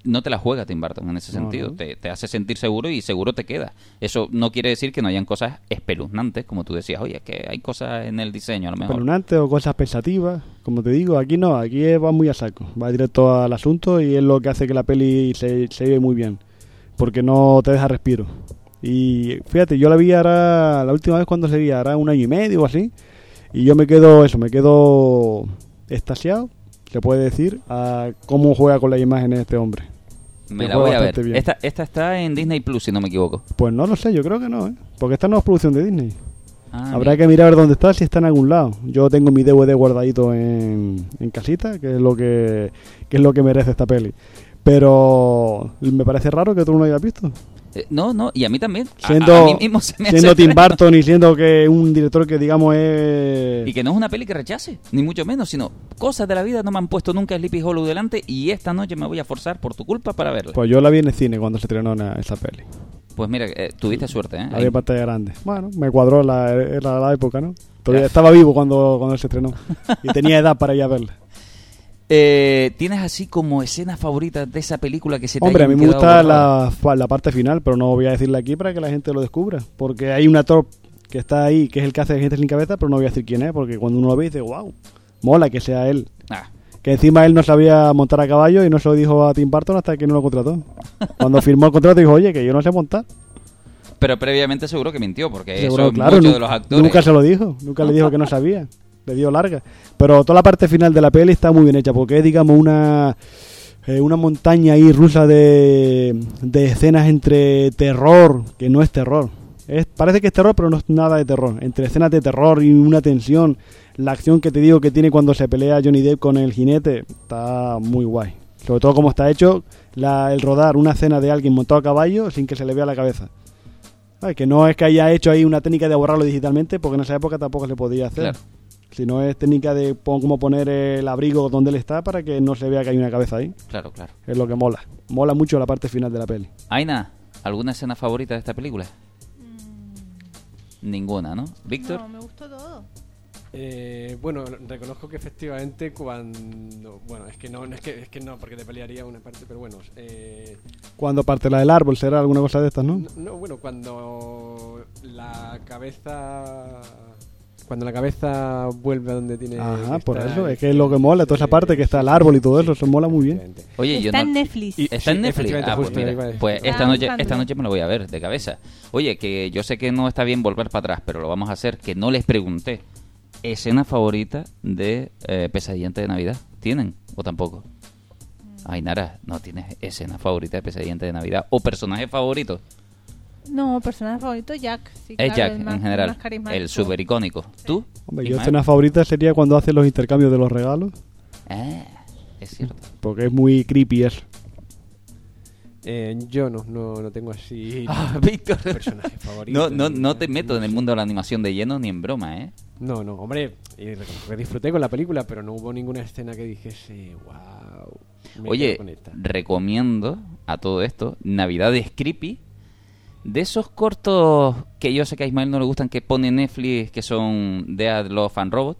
No te la juega Tim Burton en ese sentido. Te hace sentir seguro y seguro te queda. Eso no quiere decir que no hayan cosas espeluznantes, como tú decías. Oye, es que hay cosas en el diseño a lo mejor espeluznantes o cosas pensativas. Como te digo, aquí no, aquí va muy a saco, va directo al asunto, y es lo que hace que la peli se ve muy bien, porque no te deja respiro. Y fíjate, yo la vi ahora, la última vez cuando sería, ahora un año y medio o así, y yo me quedo extasiado, se puede decir, a cómo juega con las imágenes este hombre. Me la voy a ver. Esta está en Disney Plus, si no me equivoco. Pues no lo sé, yo creo que no, ¿eh? Porque esta no es producción de Disney. Habrá que mirar dónde está, si está en algún lado. Yo tengo mi DVD guardadito en casita, que es lo que merece esta peli. Pero me parece raro que todo el mundo haya visto. No, y a mí también. Siendo, a mí mismo se me siendo Tim Burton y siendo que un director que digamos es... Y que no es una peli que rechace, ni mucho menos, sino cosas de la vida. No me han puesto nunca Sleepy Hollow delante y esta noche me voy a forzar por tu culpa para verla. Pues yo la vi en el cine cuando se estrenó esa peli. Pues mira, tuviste suerte, ¿eh? La vi en pantalla grande. Bueno, me cuadró la época, ¿no? Todavía estaba vivo cuando se estrenó y tenía edad para ir a verla. ¿Tienes así como escenas favoritas de esa película que se te haya quedado? Hombre, a mí me gusta la parte final, pero no voy a decirla aquí para que la gente lo descubra, porque hay un actor que está ahí, que es el que hace Gente Sin Cabeza, pero no voy a decir quién es, porque cuando uno lo ve dice, wow, mola que sea él. Que encima él no sabía montar a caballo y no se lo dijo a Tim Burton hasta que no lo contrató. Cuando firmó el contrato dijo, oye, que yo no sé montar. Pero previamente seguro que mintió, porque seguro, eso claro, muchos de los actores... Nunca se lo dijo, nunca le dijo que no sabía. Le dio larga. Pero toda la parte final de la peli está muy bien hecha, porque es, digamos, una montaña ahí rusa de escenas entre terror, que no es terror. Parece que es terror, pero no es nada de terror. Entre escenas de terror y una tensión. La acción que te digo que tiene cuando se pelea Johnny Depp con el jinete está muy guay. Sobre todo como está hecho el rodar una escena de alguien montado a caballo sin que se le vea la cabeza. Ay, que no es que haya hecho ahí una técnica de borrarlo digitalmente, porque en esa época tampoco se podía hacer. Claro. Si no es técnica de cómo poner el abrigo donde él está para que no se vea que hay una cabeza ahí. Claro. Es lo que mola. Mola mucho la parte final de la peli. Aina, ¿alguna escena favorita de esta película? Ninguna, ¿no? ¿Víctor? No, me gustó todo. Bueno, reconozco que efectivamente cuando... Bueno, es que no, porque te pelearía una parte, pero bueno... ¿Cuándo parte la del árbol? ¿Será alguna cosa de estas, no? No, bueno, cuando la cabeza... Cuando la cabeza vuelve a donde tiene... Ajá, por eso. Es que es lo que mola. Toda esa parte que está el árbol y todo eso. Eso mola muy bien. Oye, está en Netflix. Está en Netflix. Pues mira. Pues esta noche me lo voy a ver de cabeza. Oye, que yo sé que no está bien volver para atrás, pero lo vamos a hacer. Que no les pregunté. ¿Escena favorita de Pesadilla antes de Navidad? ¿Tienen o tampoco? Ay, Nara, ¿no tienes escena favorita de Pesadilla antes de Navidad? ¿O personaje favorito? No, personaje favorito Jack. Sí, es claro, Jack, el más, en general, el súper icónico. Sí. ¿Tú? Hombre, yo escena favorita sería cuando hacen los intercambios de los regalos. Es cierto. Porque es muy creepy eso. Yo no tengo así... Víctor. Personaje favorito. No te meto en el mundo de la animación de lleno ni en broma, ¿eh? No, hombre. Disfruté con la película, pero no hubo ninguna escena que dijese, wow. Oye, recomiendo a todo esto Navidad es Creepy. De esos cortos que yo sé que a Ismael no le gustan, que pone Netflix, que son Dead Love and Robot,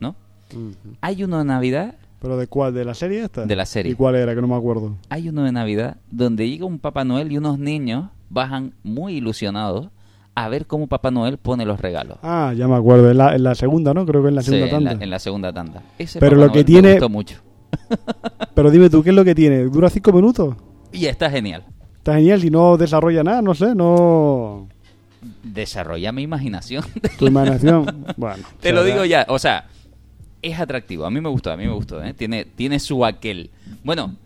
¿no? Uh-huh. Hay uno de Navidad... ¿Pero de cuál? ¿De la serie esta? De la serie. ¿Y cuál era? Que no me acuerdo. Hay uno de Navidad donde llega un Papá Noel y unos niños bajan muy ilusionados a ver cómo Papá Noel pone los regalos. Ah, ya me acuerdo. En la segunda, ¿no? Creo que en la segunda tanda. En la segunda tanda. Ese Pero Papá lo Noel que tiene... me gustó mucho. Pero dime tú, ¿qué es lo que tiene? ¿Dura 5 minutos? Y está genial. Está genial y no desarrolla nada, no sé, no... Desarrolla mi imaginación. Tu imaginación, bueno. Te lo digo ya, o sea, es atractivo, a mí me gustó, ¿eh? Tiene su aquel. Bueno,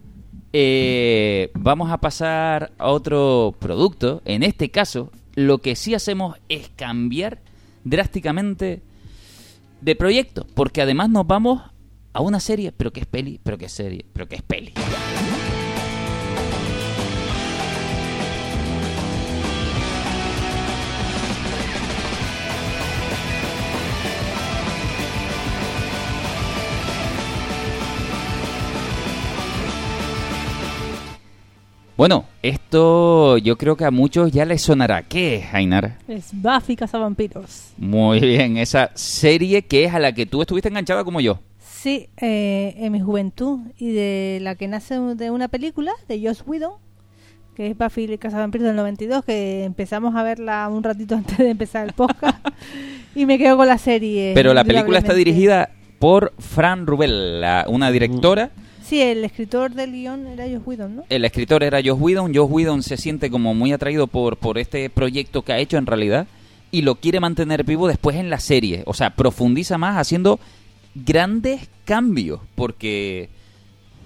vamos a pasar a otro producto. En este caso, lo que sí hacemos es cambiar drásticamente de proyecto, porque además nos vamos a una serie, pero que es peli, pero que es serie, pero que es peli. Bueno, esto yo creo que a muchos ya les sonará. ¿Qué es, Ainar? Es Buffy Cazavampiros. Muy bien, esa serie que es a la que tú estuviste enganchada como yo. Sí, en mi juventud, y de la que nace de una película de Josh Whedon, que es Buffy Cazavampiros del 92, que empezamos a verla un ratito antes de empezar el podcast, y me quedo con la serie. Pero la película está dirigida por Fran Rubel, una directora... Sí, el escritor del guión era Josh Whedon, ¿no? El escritor era Josh Whedon. Josh Whedon se siente como muy atraído por este proyecto que ha hecho en realidad y lo quiere mantener vivo después en la serie. O sea, profundiza más haciendo grandes cambios porque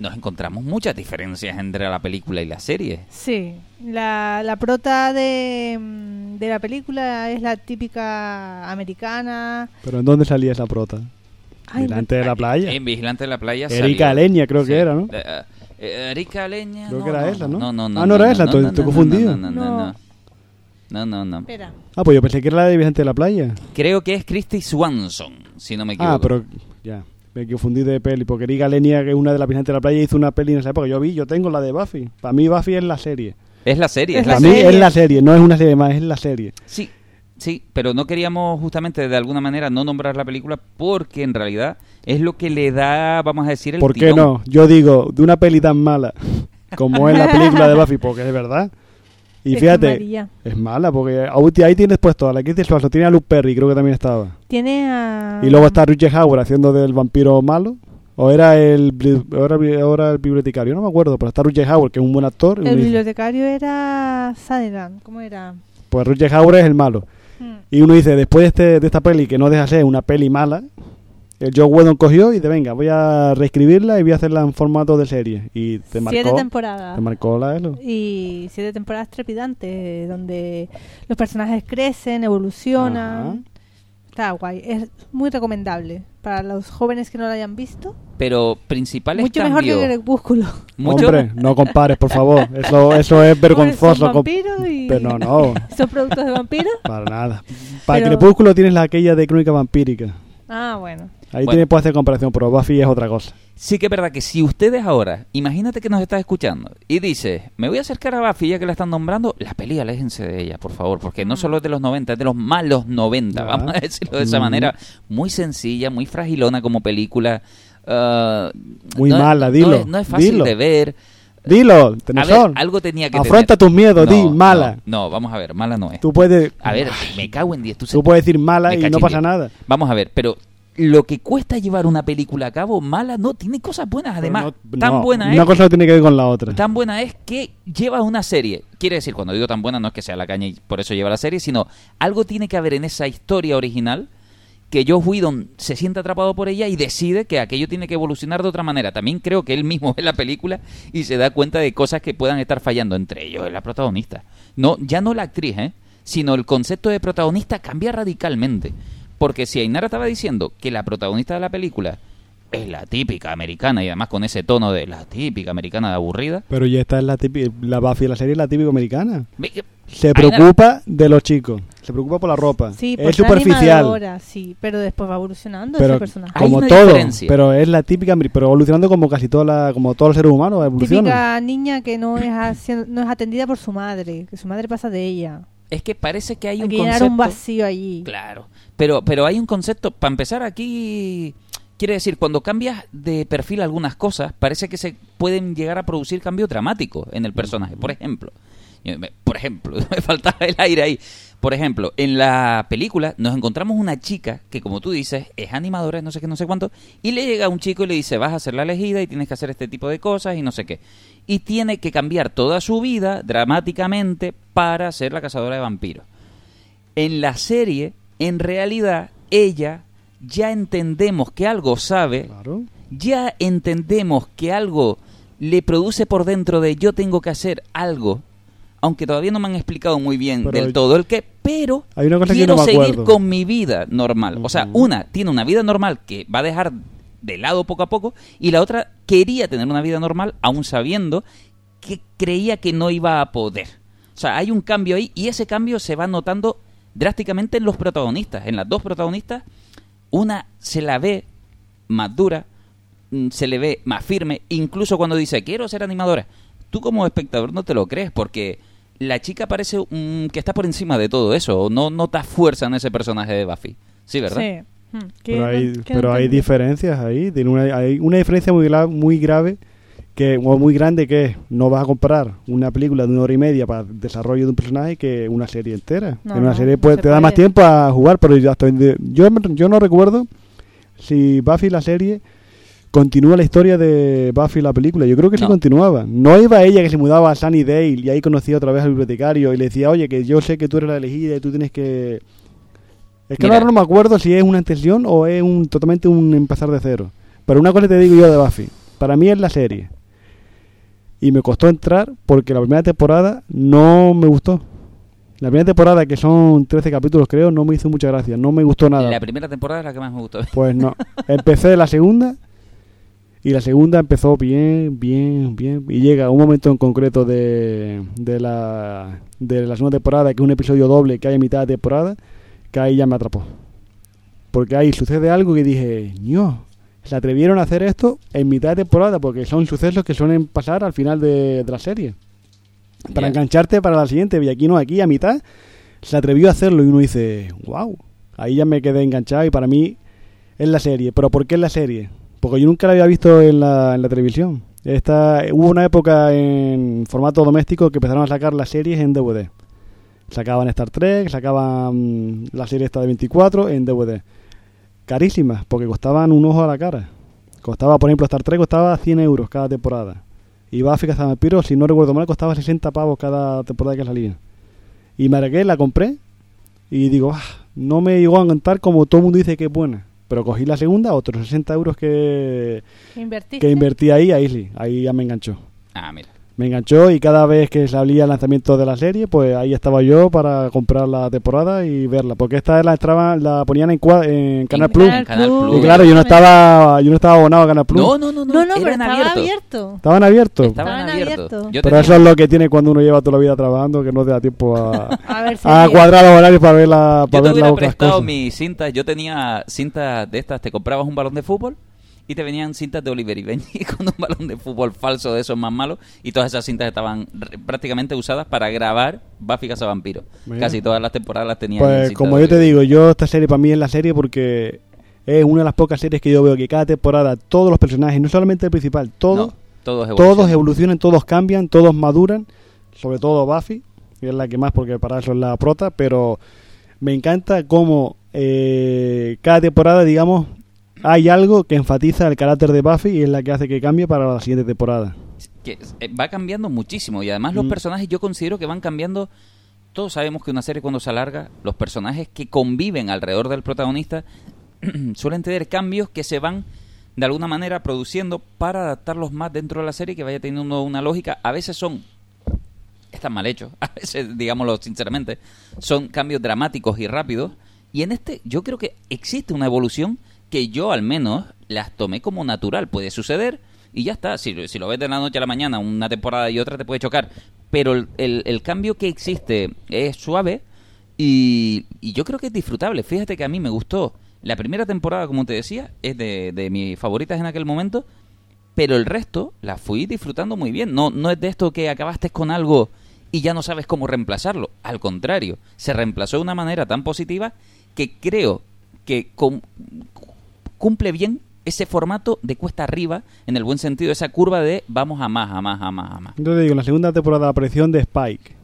nos encontramos muchas diferencias entre la película y la serie. Sí, la prota de la película es la típica americana. ¿Pero en dónde salía esa prota? Vigilante de la playa. En Vigilante de la Playa. Erika Leña creo que era, ¿no? Erika Leña. Creo que era esa, ¿no? No, no era esa, estoy confundido. No. Espera. Ah, pues yo pensé que era la de Vicente de la Playa. Creo que es Christy Swanson, si no me equivoco. Ah, pero ya, me confundí de peli, porque Erika Leña, que es una de las Vicente de la Playa, hizo una peli en esa época. Yo tengo la de Buffy. Para mí Buffy es la serie. Es la serie. Es la serie, no es una serie más, es la serie. Sí. Sí, pero no queríamos justamente de alguna manera no nombrar la película porque en realidad es lo que le da, vamos a decir, el ¿por qué tirón? No? Yo digo, de una peli tan mala como es la película de Buffy, porque es verdad. Y fíjate, es mala, porque ahí tienes puesto a la Christy Swanson, tiene a Luke Perry, creo que también estaba. Tiene a... Y luego está Rutger Hauer haciendo del vampiro malo. O era el bibliotecario, no me acuerdo, pero está Rutger Hauer, que es un buen actor. El bibliotecario era Sutherland, ¿cómo era? Pues Rutger Hauer es el malo. Y uno dice, después de esta peli, que no deja ser una peli mala, el Josh Whedon cogió y dice, venga, voy a reescribirla y voy a hacerla en formato de serie. Y te marcó 7 temporadas. Te marcó la ELO. Y 7 temporadas trepidantes, donde los personajes crecen, evolucionan. Ajá. Está guay. Es muy recomendable para los jóvenes que no la hayan visto. Pero principales mucho cambios. Mucho mejor que el Crepúsculo. Hombre, no compares, por favor. Eso es vergonzoso. Son vampiros y... Pero no. ¿Son productos de vampiros? Para nada. Para el Crepúsculo tienes la aquella de Crónica Vampírica. Ah, bueno. Ahí puedes hacer comparación, pero Buffy es otra cosa. Sí que es verdad que si ustedes ahora, imagínate que nos estás escuchando y dices, me voy a acercar a Buffy ya que la están nombrando, la peli aléjense de ella, por favor, porque no solo es de los 90, es de los malos 90, vamos a decirlo de esa manera, muy sencilla, muy fragilona como película. Muy mala, dilo. No es fácil de ver. Dilo, tenés razón. Algo tenía que afronta tener. Tus miedos, no, di mala. No, vamos a ver, mala no es. Tú puedes... A ver, me cago en 10. Tú puedes decir mala y no pasa nada. Vamos a ver, pero... Lo que cuesta llevar una película a cabo mala, no, tiene cosas buenas además. Una cosa no tiene que ver con la otra. Tan buena es que lleva una serie. Quiere decir, cuando digo tan buena, no es que sea la caña y por eso lleva la serie, sino algo tiene que haber en esa historia original que Josh Whedon se siente atrapado por ella y decide que aquello tiene que evolucionar de otra manera. También creo que él mismo ve la película y se da cuenta de cosas que puedan estar fallando, entre ellos la protagonista. No, ya no la actriz, sino el concepto de protagonista cambia radicalmente. Porque si Ainara estaba diciendo que la protagonista de la película es la típica americana, y además con ese tono de la típica americana de aburrida... Pero ya esta es la típica... La Buffy de la serie es la típica americana. Se preocupa de los chicos. Se preocupa por la ropa. Sí, es superficial. Ahora, sí, pero después va evolucionando ese personaje. Como todo, diferencia. Pero es la típica... Pero evolucionando como casi como todos los seres humanos evolucionan. Típica niña que no es atendida por su madre. Que su madre pasa de ella. Es que parece que hay un concepto... Llenar un vacío allí. Claro. Pero hay un concepto... Para empezar aquí... Quiere decir, cuando cambias de perfil algunas cosas, parece que se pueden llegar a producir cambios dramáticos en el personaje. Por ejemplo, me faltaba el aire ahí. Por ejemplo, en la película nos encontramos una chica que, como tú dices, es animadora, no sé qué, no sé cuánto, y le llega un chico y le dice, vas a ser la elegida y tienes que hacer este tipo de cosas y no sé qué. Y tiene que cambiar toda su vida dramáticamente para ser la cazadora de vampiros. En la serie, en realidad, ella ya entendemos que algo sabe, claro. Ya entendemos que algo le produce por dentro de yo tengo que hacer algo, aunque todavía no me han explicado muy bien pero hay una cosa quiero que no me seguir con mi vida normal. O sea, una tiene una vida normal que va a dejar de lado poco a poco y la otra quería tener una vida normal aún sabiendo que creía que no iba a poder. O sea, hay un cambio ahí y ese cambio se va notando drásticamente en los protagonistas, en las dos protagonistas. Una se la ve más dura, se le ve más firme, incluso cuando dice quiero ser animadora. Tú como espectador no te lo crees porque la chica parece que está por encima de todo eso, no notas fuerza en ese personaje de Buffy. Sí, ¿verdad? Sí. Pero hay diferencias ahí, hay una diferencia muy grave o muy grande que es, no vas a comparar una película de 1 hora y media para el desarrollo de un personaje que una serie entera. En una serie te da más tiempo a jugar, pero yo no recuerdo si Buffy la serie continúa la historia de Buffy la película. Yo creo que sí continuaba. No iba ella que se mudaba a Sunnydale y ahí conocía otra vez al bibliotecario y le decía, oye, que yo sé que tú eres la elegida y tú tienes que... Es que ahora no me acuerdo si es una intención o es totalmente un empezar de cero. Pero una cosa te digo yo de Buffy. Para mí es la serie. Y me costó entrar porque la primera temporada no me gustó. La primera temporada, que son 13 capítulos creo, no me hizo mucha gracia. No me gustó nada. La primera temporada es la que más me gustó. Pues no. Empecé la segunda Y la segunda empezó bien. Y llega un momento en concreto de la segunda temporada, que es un episodio doble que hay a mitad de temporada, que ahí ya me atrapó. Porque ahí sucede algo que dije, no, se atrevieron a hacer esto en mitad de temporada, porque son sucesos que suelen pasar al final de la serie. Para engancharte para la siguiente, y aquí no, aquí a mitad se atrevió a hacerlo y uno dice, wow, ahí ya me quedé enganchado y para mí es la serie. ¿Pero por qué es la serie? Porque yo nunca la había visto en la televisión. Hubo una época en formato doméstico que empezaron a sacar las series en DVD. Sacaban Star Trek, sacaban la serie esta de 24 en DVD. Carísimas, porque costaban un ojo a la cara. Costaba, por ejemplo, Star Trek costaba 100 euros cada temporada. Y Buffy Cazavampiros, si no recuerdo mal, costaba 60 pavos cada temporada que salía. Y me arreglé, la compré y digo, no me llegó a encantar como todo el mundo dice que es buena. Pero cogí la segunda, otros 60 euros que invertí ahí sí, ahí ya me enganchó. Ah, mira. Me enganchó y cada vez que salía el lanzamiento de la serie, pues ahí estaba yo para comprar la temporada y verla. Porque esta la ponían en Canal Plus. Y claro, yo no estaba abonado a Canal Plus. No, pero estaban abiertos. Pero eso es lo que tiene cuando uno lleva toda la vida trabajando, que no te da tiempo a cuadrar los horarios para ver la otras cosas. Yo te hubiera prestado mis cintas. Yo tenía cintas de estas. Te comprabas un balón de fútbol y te venían cintas de Oliver y Benji con un balón de fútbol falso de esos más malos, y todas esas cintas estaban prácticamente usadas para grabar Buffy Cazavampiros. Casi todas las temporadas las tenían. Pues como yo te digo, esta serie para mí es la serie porque es una de las pocas series que yo veo que cada temporada todos los personajes, no solamente el principal, todos evolucionan, todos cambian, todos maduran, sobre todo Buffy, que es la que más, porque para eso es la prota, pero me encanta cómo cada temporada, digamos, hay algo que enfatiza el carácter de Buffy y es la que hace que cambie para la siguiente temporada. Que va cambiando muchísimo y además los personajes yo considero que van cambiando. Todos sabemos que una serie cuando se alarga, los personajes que conviven alrededor del protagonista suelen tener cambios que se van de alguna manera produciendo para adaptarlos más dentro de la serie, que vaya teniendo una lógica. A veces están mal hechos, a veces, digámoslo sinceramente, son cambios dramáticos y rápidos. Y en este yo creo que existe una evolución que yo al menos las tomé como natural. Puede suceder y ya está. Si lo ves de la noche a la mañana, una temporada y otra te puede chocar. Pero el cambio que existe es suave y yo creo que es disfrutable. Fíjate que a mí me gustó. La primera temporada, como te decía, es de mis favoritas en aquel momento. Pero el resto la fui disfrutando muy bien. No es de esto que acabaste con algo y ya no sabes cómo reemplazarlo. Al contrario, se reemplazó de una manera tan positiva que creo que cumple bien ese formato de cuesta arriba, en el buen sentido, esa curva de vamos a más. Yo te digo, en la segunda temporada la aparición de Spike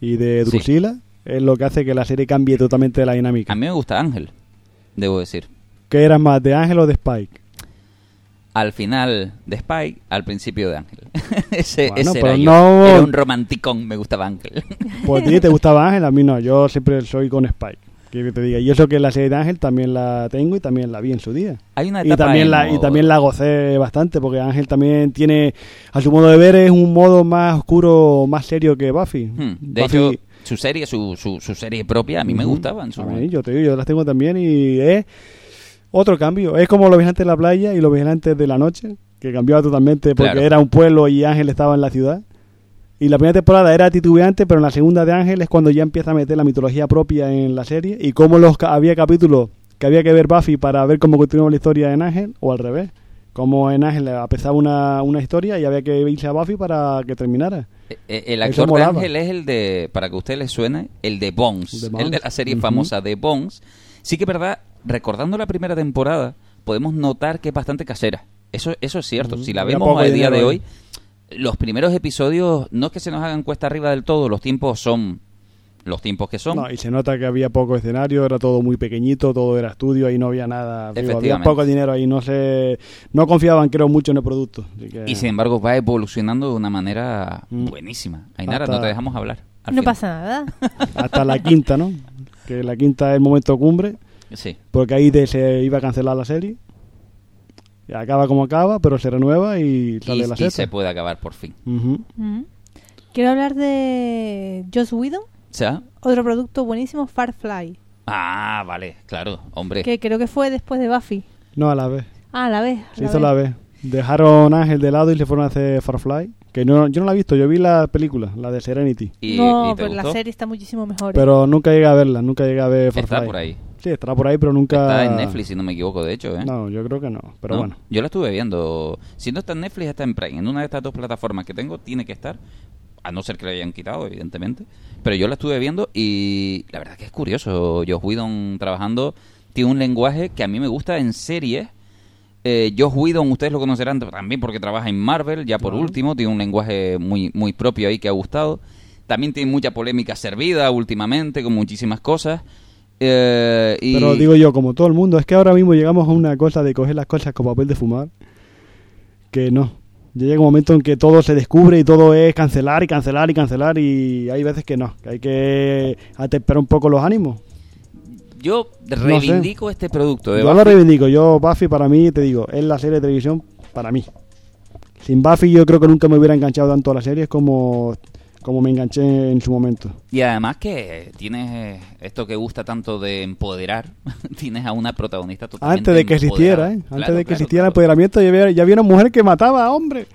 y de Drusilla es lo que hace que la serie cambie totalmente la dinámica. A mí me gusta Ángel, debo decir. ¿Qué eras más, de Ángel o de Spike? Al final de Spike, al principio de Ángel. ese era yo. Era un romanticón, me gustaba Ángel. Pues a ti te gustaba Ángel, a mí no, yo siempre soy con Spike. Que te diga. Y eso que la serie de Ángel también la tengo y también la vi en su día. Hay una etapa y también la gocé bastante, porque Ángel también tiene, a su modo de ver, es un modo más oscuro, más serio que Buffy. De hecho, su serie propia a mí me gustaban. Yo las tengo también y es otro cambio. Es como Los vigilantes de la playa y Los vigilantes de la noche, que cambiaba totalmente porque era un pueblo y Ángel estaba en la ciudad. Y la primera temporada era titubeante, pero en la segunda de Ángel es cuando ya empieza a meter la mitología propia en la serie y cómo había capítulos que había que ver Buffy para ver cómo continuaba la historia en Ángel, o al revés, como en Ángel empezaba una historia y había que irse a Buffy para que terminara. El actor de Ángel es el de, para que a usted le suene, el de Bones, el de la serie famosa de Bones. Sí que es verdad, recordando la primera temporada, podemos notar que es bastante casera. Eso es cierto, si la vemos al día de hoy. Los primeros episodios no es que se nos hagan cuesta arriba del todo, los tiempos son los tiempos que son. No, y se nota que había poco escenario, era todo muy pequeñito, todo era estudio, ahí no había nada. Efectivamente. Había poco dinero ahí, no confiaban, creo, mucho en el producto. Así que... Y sin embargo va evolucionando de una manera buenísima. Ainara, no te dejamos hablar. No pasa nada. Hasta la quinta, ¿no? Que la quinta es el momento cumbre. Sí. Porque ahí se iba a cancelar la serie. Acaba como acaba, pero se renueva y sale la sexta. Y se puede acabar por fin. Quiero hablar de Josh Whedon. ¿Sí? Otro producto buenísimo, Firefly. Ah, vale, claro, hombre. Que creo que fue después de Buffy. No, a la vez. Ah, a la vez. Se hizo la vez. Dejaron Ángel de lado y se fueron a hacer Firefly. Que no, yo no la he visto, yo vi la película, la de Serenity. No, pero gustó? La serie está muchísimo mejor. Pero nunca llegué a verla, nunca llegué a ver Firefly. Está por ahí. Sí, estará por ahí, pero nunca... Está en Netflix, si no me equivoco, de hecho, ¿eh? No, yo creo que no, pero no, bueno. Yo la estuve viendo. Si no está en Netflix, está en Prime. En una de estas dos plataformas que tengo, tiene que estar. A no ser que la hayan quitado, evidentemente. Pero yo la estuve viendo y la verdad que es curioso. Josh Whedon trabajando tiene un lenguaje que a mí me gusta en series. Josh Whedon, ustedes lo conocerán también porque trabaja en Marvel, ya por último. Tiene un lenguaje muy, muy propio ahí que ha gustado. También tiene mucha polémica servida últimamente con muchísimas cosas. Y... Pero digo yo, como todo el mundo, es que ahora mismo llegamos a una cosa de coger las cosas con papel de fumar, que no, ya llega un momento en que todo se descubre y todo es cancelar y cancelar y cancelar, y hay veces que no, que hay que atemperar un poco los ánimos. Yo reivindico este producto de Buffy. Yo lo reivindico, yo Buffy para mí, te digo, es la serie de televisión para mí. Sin Buffy yo creo que nunca me hubiera enganchado tanto a las series como me enganché en su momento. Y además que tienes esto que gusta tanto de empoderar, tienes a una protagonista totalmente antes de que existiera, antes de que existiera el empoderamiento, ya había una mujer que mataba a hombres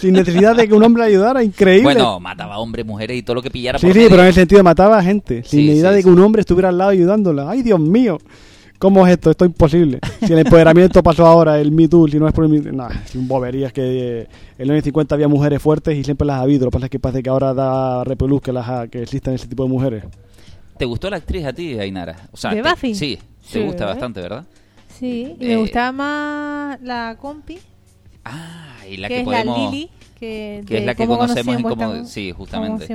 sin necesidad de que un hombre ayudara, increíble. Bueno, mataba a hombres, mujeres y todo lo que pillara. Sí, por medio. Pero en el sentido mataba a gente sin necesidad de que un hombre estuviera al lado ayudándola. Ay, Dios mío. ¿Cómo es esto? Esto es imposible. Si el empoderamiento pasó ahora, el Me Too, si no es por el Me Too... Nah, son boberías que en los años 50 había mujeres fuertes y siempre las ha habido. Lo que pasa es que ahora da repelús que existan ese tipo de mujeres. ¿Te gustó la actriz a ti, Ainara? O sea, ¿de Buffy? Sí, te gusta bastante, ¿verdad? Sí, y me gustaba más la compi. Ah, y la que podemos... La Lily. Que es la que conocemos en como... Sí, justamente.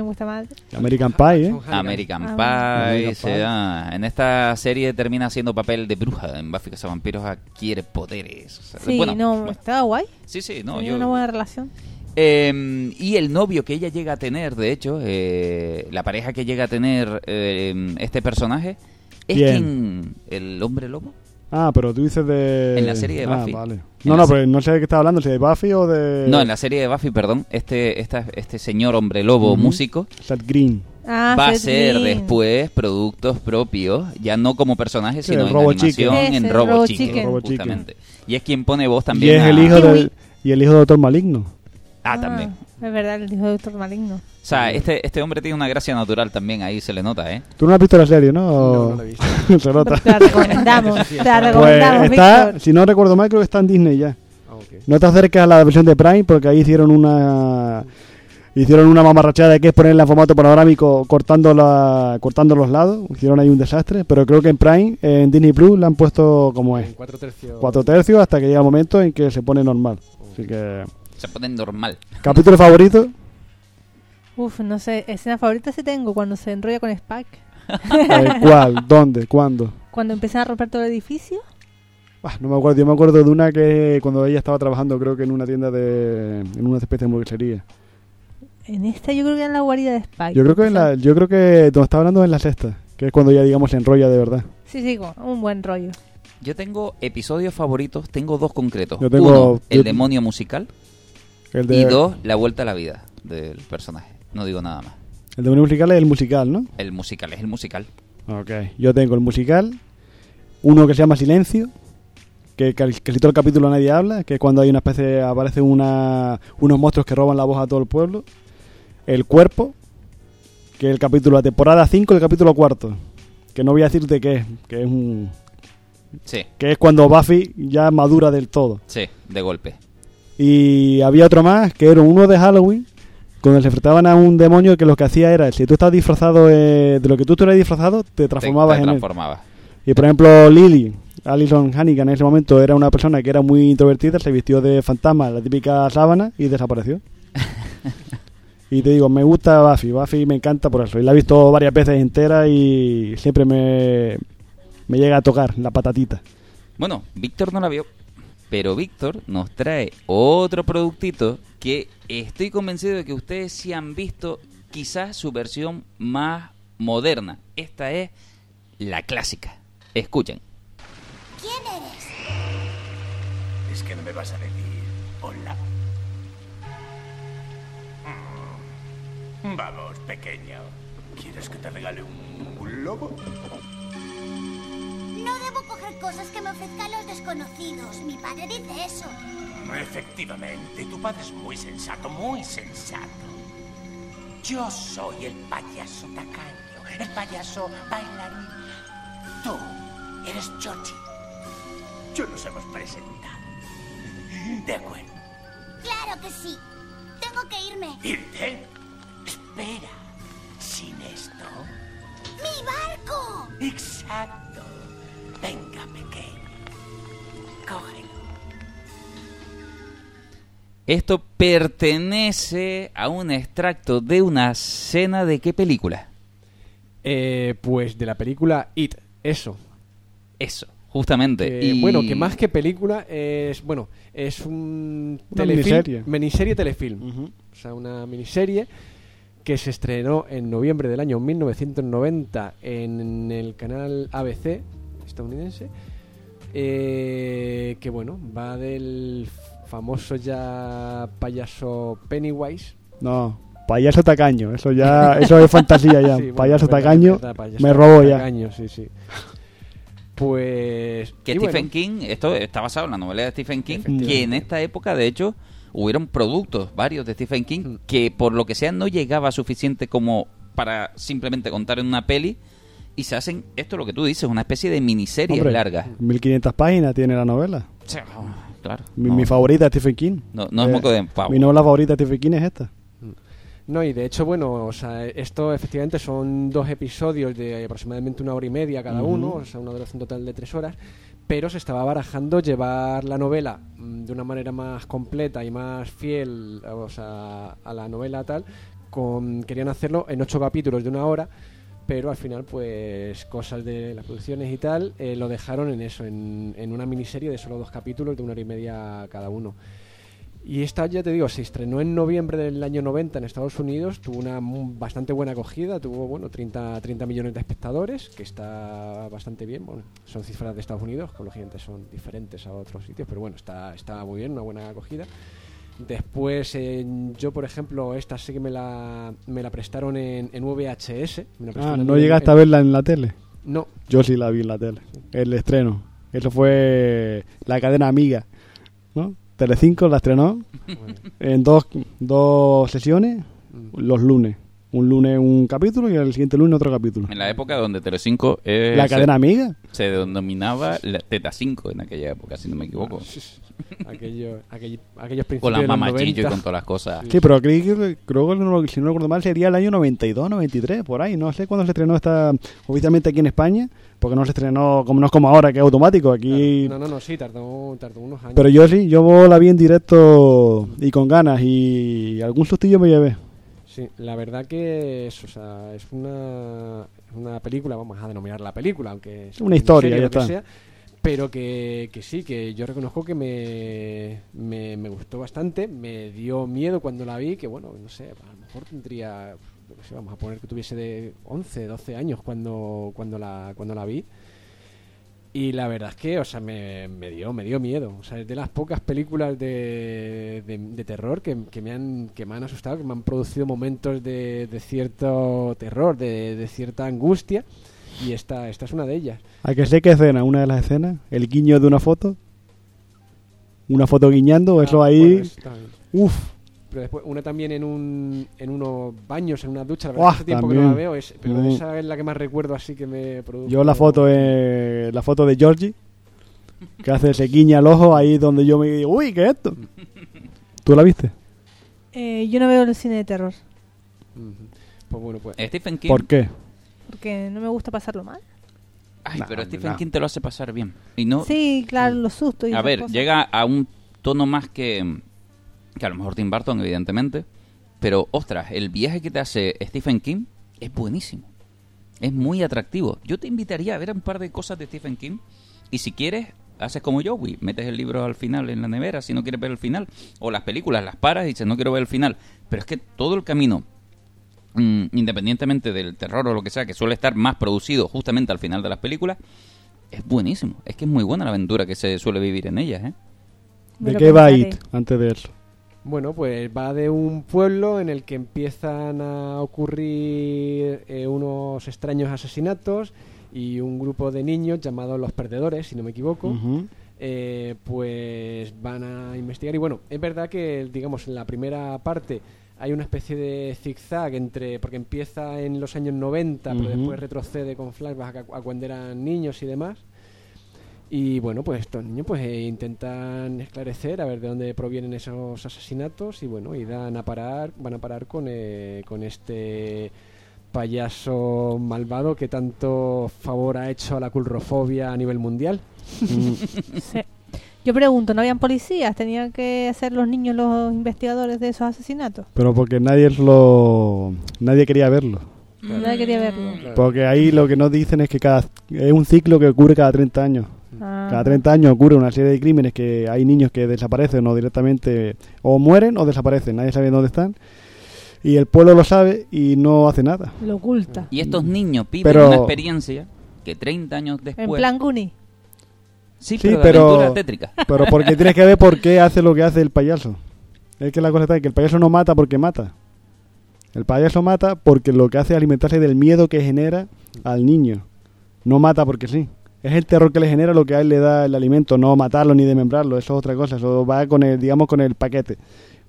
American Pie, ¿eh? American Pie. En esta serie termina haciendo papel de bruja. En Buffy Cazavampiros adquiere poderes. O sea, sí, bueno, estaba guay. Sí, no. Tenía una buena relación. Y el novio que ella llega a tener, de hecho, la pareja que llega a tener este personaje, es quien... El hombre lobo. Ah, pero tú dices de... En la serie de Buffy. Ah, vale. No, pero no sé de qué estás hablando, si de Buffy o de... No, en la serie de Buffy, perdón, este señor hombre lobo músico... Seth Green. Va Seth a ser Green. Después productos propios, ya no como personaje, sino en animación, en Robo Chicken, justamente. Y es quien pone voz también y es el hijo de Doctor Maligno. Ah, también. Es verdad, el hijo de Doctor Maligno. O sea, este hombre tiene una gracia natural también, ahí se le nota, ¿eh? Tú no has visto la serie, ¿no? No, la he visto. Se nota. Te la recomendamos, pues está, si no recuerdo mal, creo que está en Disney ya. Ah, okay. No te acerques a la versión de Prime, porque ahí hicieron una mamarrachada de que es ponerla en formato panorámico cortando los lados. Hicieron ahí un desastre, pero creo que en Prime, en Disney Plus, la han puesto como es. 4/3. 4/3 hasta que llega el momento en que se pone normal. Así que... Se ponen normal. ¿Capítulo favorito? Uf, no sé. Escena favorita sí tengo, cuando se enrolla con Spack. ¿Cuál? ¿Dónde? ¿Cuándo? Cuando empiezan a romper todo el edificio. No me acuerdo. Yo me acuerdo de una que cuando ella estaba trabajando, creo que en una tienda en una especie de hamburguesería. En esta yo creo que en la guarida de Spack. Yo creo que nos está hablando en la sexta, que es cuando ella, digamos, se enrolla de verdad. Sí, un buen rollo. Yo tengo episodios favoritos, tengo dos concretos. Uno, el demonio musical. Y dos, la vuelta a la vida del personaje. No digo nada más. El demonio musical es el musical, ¿no? El musical es el musical. Ok, yo tengo el musical. Uno que se llama Silencio, que si todo el capítulo nadie habla, que es cuando hay una especie, aparecen unos monstruos que roban la voz a todo el pueblo. El cuerpo, que es el capítulo, la temporada 5, el capítulo 4, que no voy a decirte qué es, que es un... Sí. Que es cuando Buffy ya madura del todo. Sí, de golpe. Y había otro más, que era uno de Halloween, cuando se enfrentaban a un demonio que lo que hacía era, si tú estás disfrazado de lo que tú estuvieras disfrazado, te transformabas. Y por ejemplo, Lily, Alison Hannigan en ese momento era una persona que era muy introvertida, se vistió de fantasma, la típica sábana, y desapareció. Y te digo, me gusta Buffy me encanta por eso. Y la he visto varias veces entera y siempre me llega a tocar la patatita. Bueno, Víctor no la vio. Pero Víctor nos trae otro productito que estoy convencido de que ustedes sí han visto, quizás su versión más moderna. Esta es la clásica. Escuchen. ¿Quién eres? Es que no me vas a decir hola. Vamos, pequeño. ¿Quieres que te regale un globo? No debo coger cosas que me ofrezcan los desconocidos. Mi padre dice eso. Efectivamente, tu padre es muy sensato, muy sensato. Yo soy el payaso tacaño, el payaso bailarín. Tú eres Georgie. Yo nos hemos presentado. ¿De acuerdo? Claro que sí. Tengo que irme. ¿Irte? Espera. Sin esto... ¡Mi barco! Exacto. Venga, pequeño. Cógelo. Esto pertenece a un extracto de una escena de ¿qué película? Pues de la película It. Eso, justamente. Bueno, que más que película es... Bueno, es una miniserie. Miniserie telefilm. Uh-huh. O sea, una miniserie que se estrenó en noviembre del año 1990 en el canal ABC estadounidense. Que bueno, va del... famoso ya payaso Pennywise. No, payaso tacaño, eso es fantasía ya. Sí, bueno, payaso tacaño, verdad, payaso me robo tacaño, ya. Sí. Pues que Stephen King, esto está basado en la novela de Stephen King, que en esta época de hecho hubieron productos varios de Stephen King que por lo que sea no llegaba suficiente como para simplemente contar en una peli y se hacen esto lo que tú dices, una especie de miniseries largas. 1500 páginas tiene la novela. Sí. Claro, mi favorita es Stephen King. No es moco de pavo. Mi novela favorita de Stephen King es esta. No, y de hecho, bueno, o sea, esto efectivamente son dos episodios de aproximadamente una hora y media cada uno, o sea, una duración total de 3 horas, pero se estaba barajando llevar la novela de una manera más completa y más fiel, o sea, a la novela tal, querían hacerlo en 8 capítulos de 1 hora, pero al final, pues, cosas de las producciones y tal, lo dejaron en eso, en una miniserie de solo 2 capítulos de 1 hora y media cada uno. Y esta, ya te digo, se estrenó en noviembre del año 90 en Estados Unidos, tuvo una bastante buena acogida, tuvo, bueno, 30 millones de espectadores, que está bastante bien, bueno, son cifras de Estados Unidos, que lógicamente son diferentes a otros sitios, pero bueno, está muy bien, una buena acogida. Después yo, por ejemplo, esta sí que me la prestaron en VHS. ¿No llegaste a verla en la tele? No. Yo sí la vi en la tele, el estreno. Eso fue la cadena amiga, ¿no? Telecinco la estrenó en dos sesiones, los lunes. Un lunes un capítulo y el siguiente lunes otro capítulo. En la época donde Telecinco... ¿La cadena amiga? Se denominaba la Teta 5 en aquella época, si no me equivoco. Aquellos principios con las mamachillos y con todas las cosas. Sí, pero creo que si no recuerdo mal sería el año 92, 93, por ahí. No sé cuándo se estrenó esta oficialmente aquí en España, porque no se estrenó, como no es como ahora, que es automático. Aquí... No, sí, tardó unos años. Pero yo sí, yo la vi en directo y con ganas y algún sustillo me llevé. Sí, la verdad que es una película, vamos a denominar la película, aunque es una historia, serie, ya está. Sea, pero que sí, que yo reconozco que me gustó bastante, me dio miedo cuando la vi, que bueno, no sé, a lo mejor tendría, no sé, vamos a poner que tuviese de 11, 12 años cuando la vi. Y la verdad es que, o sea, me dio miedo. O sea, es de las pocas películas de terror que me han asustado, que me han producido momentos de cierto terror, de cierta angustia. Y esta es una de ellas. ¿A que sé qué escena? Una de las escenas, el guiño de una foto. Una foto guiñando, eso ahí... Bueno, eso ¡uf! Pero después una también en unos baños, en una ducha, la verdad hace tiempo también que no la veo, pero esa es la que más recuerdo así que me produjo. Yo la foto de Georgie, que se guiña el ojo ahí donde yo me digo, uy, ¿qué es esto? ¿Tú la viste? Yo no veo el cine de terror. Pues bueno, pues. Stephen King. ¿Por qué? Porque no me gusta pasarlo mal. Ay, pero Stephen King te lo hace pasar bien. Y no... Sí, claro, los sustos y a ver, cosas. Llega a un tono más que a lo mejor Tim Burton, evidentemente, pero, ostras, el viaje que te hace Stephen King es buenísimo. Es muy atractivo. Yo te invitaría a ver un par de cosas de Stephen King y si quieres, haces como Joey, metes el libro al final en la nevera si no quieres ver el final, o las películas, las paras y dices, no quiero ver el final. Pero es que todo el camino, independientemente del terror o lo que sea, que suele estar más producido justamente al final de las películas, es buenísimo. Es que es muy buena la aventura que se suele vivir en ellas, ¿eh? ¿De qué va It antes de eso? Bueno, pues va de un pueblo en el que empiezan a ocurrir unos extraños asesinatos y un grupo de niños llamados los perdedores, si no me equivoco, pues van a investigar. Y bueno, es verdad que, digamos, en la primera parte hay una especie de zigzag entre, porque empieza en los años 90, pero después retrocede con flashbacks a cuando eran niños y demás. Y bueno, pues estos niños pues intentan esclarecer a ver de dónde provienen esos asesinatos, y bueno, y van a parar con este payaso malvado que tanto favor ha hecho a la culrofobia a nivel mundial. Sí. Yo pregunto, ¿no habían policías? ¿Tenían que hacer los niños los investigadores de esos asesinatos? Pero porque nadie quería verlo. Claro. Nadie quería verlo. Claro. Porque ahí lo que nos dicen es que es un ciclo que ocurre cada 30 años. Ah. Cada 30 años ocurre una serie de crímenes que hay niños que desaparecen o directamente o mueren o desaparecen. Nadie sabe dónde están. Y el pueblo lo sabe y no hace nada. Lo oculta. Y estos niños viven una experiencia que 30 años después... En plan Guni. Sí, pero aventura tétrica. Pero porque tienes que ver por qué hace lo que hace el payaso. Es que la cosa está que el payaso no mata porque mata. El payaso mata porque lo que hace es alimentarse del miedo que genera al niño. No mata porque sí. Es el terror que le genera lo que a él le da el alimento, no matarlo ni desmembrarlo, eso es otra cosa, eso va con el, digamos, con el paquete.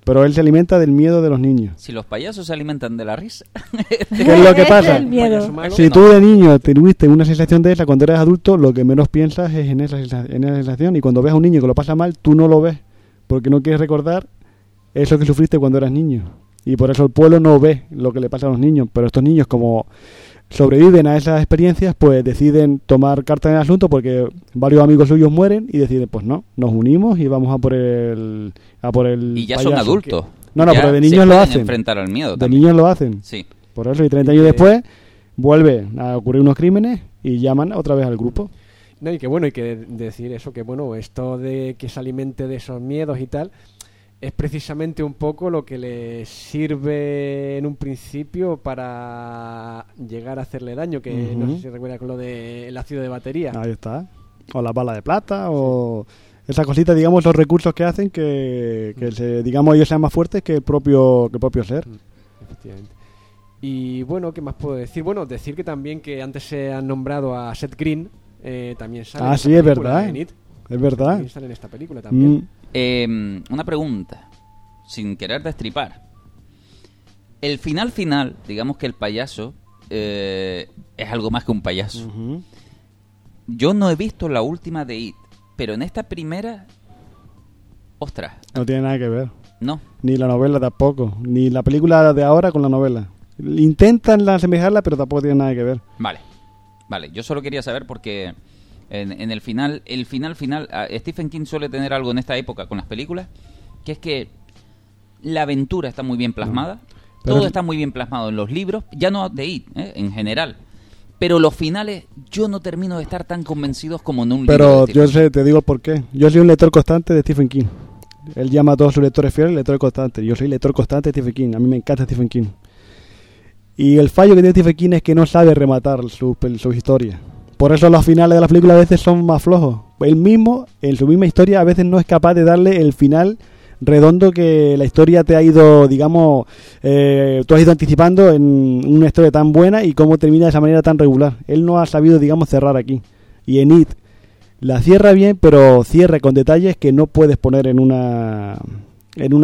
Pero él se alimenta del miedo de los niños. Si los payasos se alimentan de la risa, ¿qué es lo que pasa? Si tú de niño tuviste una sensación de esa, cuando eres adulto lo que menos piensas es en esa sensación, y cuando ves a un niño que lo pasa mal, tú no lo ves, porque no quieres recordar eso que sufriste cuando eras niño. Y por eso el pueblo no ve lo que le pasa a los niños, pero estos niños como sobreviven a esas experiencias, pues deciden tomar carta en el asunto, porque varios amigos suyos mueren y deciden, pues no, nos unimos y vamos a por el y ya payaso, son adultos. Que... No, pero de niños lo hacen. Enfrentar al miedo de también. Niños lo hacen. Sí. Por eso, y 30 años después vuelve a ocurrir unos crímenes y llaman otra vez al grupo. No, y que bueno, hay que decir eso, que bueno, esto de que se alimente de esos miedos y tal es precisamente un poco lo que le sirve en un principio para llegar a hacerle daño, que no sé si recuerdas con lo del ácido de batería. Ahí está. O las balas de plata, o esas cositas, digamos, los recursos que hacen que se, digamos, ellos sean más fuertes que el propio ser. Efectivamente. Y bueno, ¿qué más puedo decir? Bueno, decir que también que antes se han nombrado a Seth Green, también sale en esta película. Ah, sí, es verdad. Es verdad. También sale en esta película también. Una pregunta, sin querer destripar. El final, digamos que el payaso es algo más que un payaso. Yo no he visto la última de It, pero en esta primera, ostras, no tiene nada que ver. No. Ni la novela tampoco, ni la película de ahora con la novela. Intentan asemejarla, pero tampoco tiene nada que ver. Vale, yo solo quería saber porque... En el final, Stephen King suele tener algo en esta época con las películas, que es que la aventura está muy bien plasmada, todo está muy bien plasmado en los libros, ya no de It, en general, pero los finales yo no termino de estar tan convencidos como en un libro. Pero te digo por qué. Yo soy un lector constante de Stephen King. Él llama a todos sus lectores fieles lector constante. Yo soy lector constante de Stephen King. A mí me encanta Stephen King. Y el fallo que tiene Stephen King es que no sabe rematar sus historias. Por eso los finales de la película a veces son más flojos. Él mismo, en su misma historia, a veces no es capaz de darle el final redondo que la historia te ha ido, digamos, tú has ido anticipando en una historia tan buena y cómo termina de esa manera tan regular. Él no ha sabido, digamos, cerrar aquí. Y en It la cierra bien, pero cierra con detalles que no puedes poner en una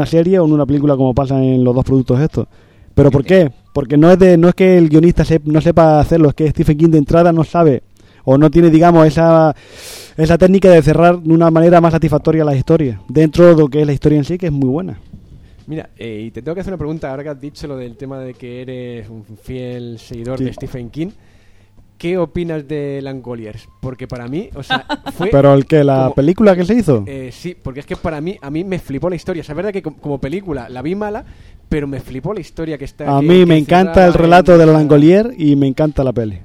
serie o en una película, como pasa en los dos productos estos. ¿Pero por qué? Porque no es que el guionista no sepa hacerlo, es que Stephen King de entrada no sabe... O no tiene, digamos, esa técnica de cerrar de una manera más satisfactoria las historias. Dentro de lo que es la historia en sí, que es muy buena. Mira, y te tengo que hacer una pregunta. Ahora que has dicho lo del tema de que eres un fiel seguidor de Stephen King, ¿qué opinas de Langoliers? Porque para mí, o sea, fue... ¿Pero la película que se hizo? Sí, porque es que para mí, a mí me flipó la historia. O sea, es verdad que como película la vi mala, pero me flipó la historia que está... A mí me encanta el relato de Langoliers y me encanta la peli.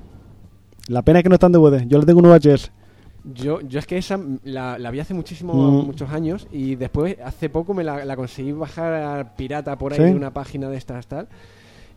La pena es que no están de DVD. Yo le tengo un VHS. Yo es que esa la vi hace muchos años y después hace poco me la conseguí bajar pirata por ahí de una página de estas tal.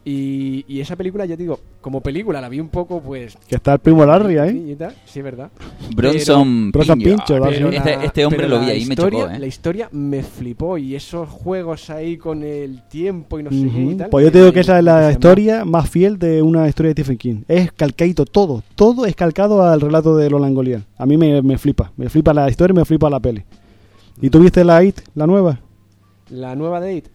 Y esa película, ya te digo, como película la vi un poco, pues... Que está el primo Larry ahí. Sí, es verdad. Bronson Pincho. Este hombre lo vi ahí, me chocó, ¿eh? La historia me flipó, y esos juegos ahí con el tiempo y no sé qué y tal. Pues yo te digo que esa es la historia más fiel de una historia de Stephen King. Es calcadito todo. Todo es calcado al relato de los Langoliers. A mí me flipa. Me flipa la historia y me flipa la peli. ¿Y tú viste la It, la nueva? ¿La nueva de It?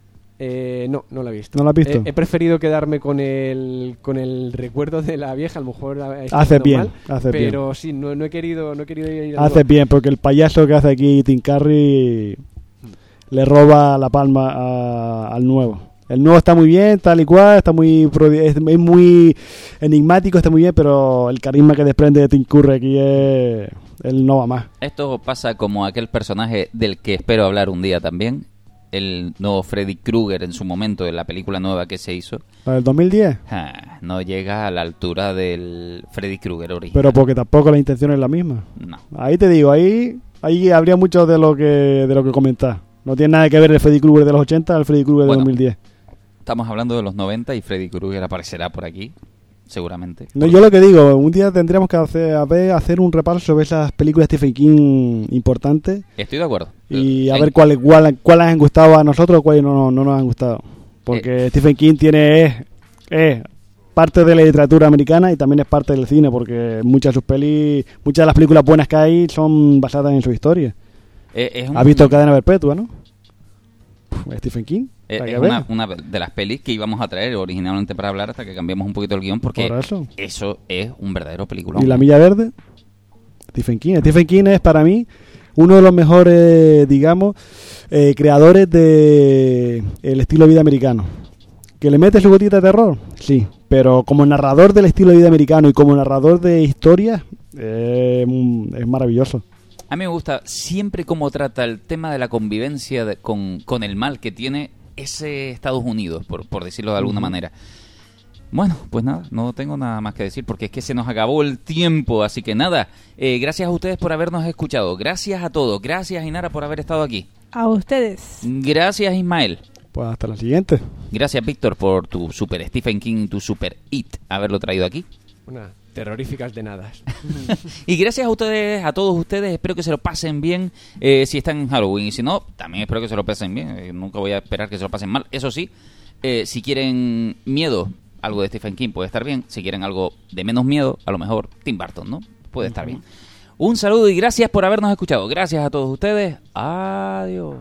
No la he visto. ¿No la has visto? He preferido quedarme con el recuerdo de la vieja. A lo mejor hace bien, mal, hace pero bien. Sí, no he querido ir a... Hace bien, porque el payaso que hace aquí Tim Curry le roba la palma al nuevo. El nuevo está muy bien, tal y cual, es muy enigmático, está muy bien, pero el carisma que desprende de Tim Curry aquí es... él no va más. Esto pasa como aquel personaje del que espero hablar un día también, el nuevo Freddy Krueger en su momento, en la película nueva que se hizo. ¿La del 2010? No llega a la altura del Freddy Krueger original. Pero porque tampoco la intención es la misma. No. Ahí te digo, ahí habría mucho de lo que comentar. No tiene nada que ver el Freddy Krueger de los 80 al Freddy Krueger de 2010. Estamos hablando de los 90 y Freddy Krueger aparecerá por aquí, seguramente. No, yo lo que digo, un día tendríamos que hacer un repaso sobre esas películas de Stephen King importantes. Estoy de acuerdo. Y a ver cuál han gustado a nosotros o cuáles no nos han gustado. Porque Stephen King tiene parte de la literatura americana y también es parte del cine, porque muchas de las películas buenas que hay son basadas en su historia. ¿Has visto Cadena Perpetua, no? Stephen King. Es una de las pelis que íbamos a traer originalmente para hablar hasta que cambiamos un poquito el guión, porque eso es un verdadero peliculón. ¿Y La Milla Verde? Stephen King. Stephen King es para mí uno de los mejores, digamos, creadores de el estilo de vida americano. ¿Que le mete su gotita de terror? Sí, pero como narrador del estilo de vida americano y como narrador de historias, es maravilloso. A mí me gusta siempre cómo trata el tema de la convivencia con el mal que tiene ese Estados Unidos, por decirlo de alguna manera. Bueno, pues nada, no tengo nada más que decir porque es que se nos acabó el tiempo, así que nada, gracias a ustedes por habernos escuchado, gracias a todos, gracias Inara por haber estado aquí. A ustedes. Gracias Ismael. Pues hasta la siguiente. Gracias Víctor por tu super Stephen King, tu super It, haberlo traído aquí. Una terroríficas de nada. Y gracias a ustedes, a todos ustedes, espero que se lo pasen bien si están en Halloween, y si no, también espero que se lo pasen bien, nunca voy a esperar que se lo pasen mal. Eso sí, si quieren miedo, algo de Stephen King puede estar bien, si quieren algo de menos miedo, a lo mejor Tim Burton, ¿no? Puede estar bien. Un saludo y gracias por habernos escuchado, gracias a todos ustedes, adiós.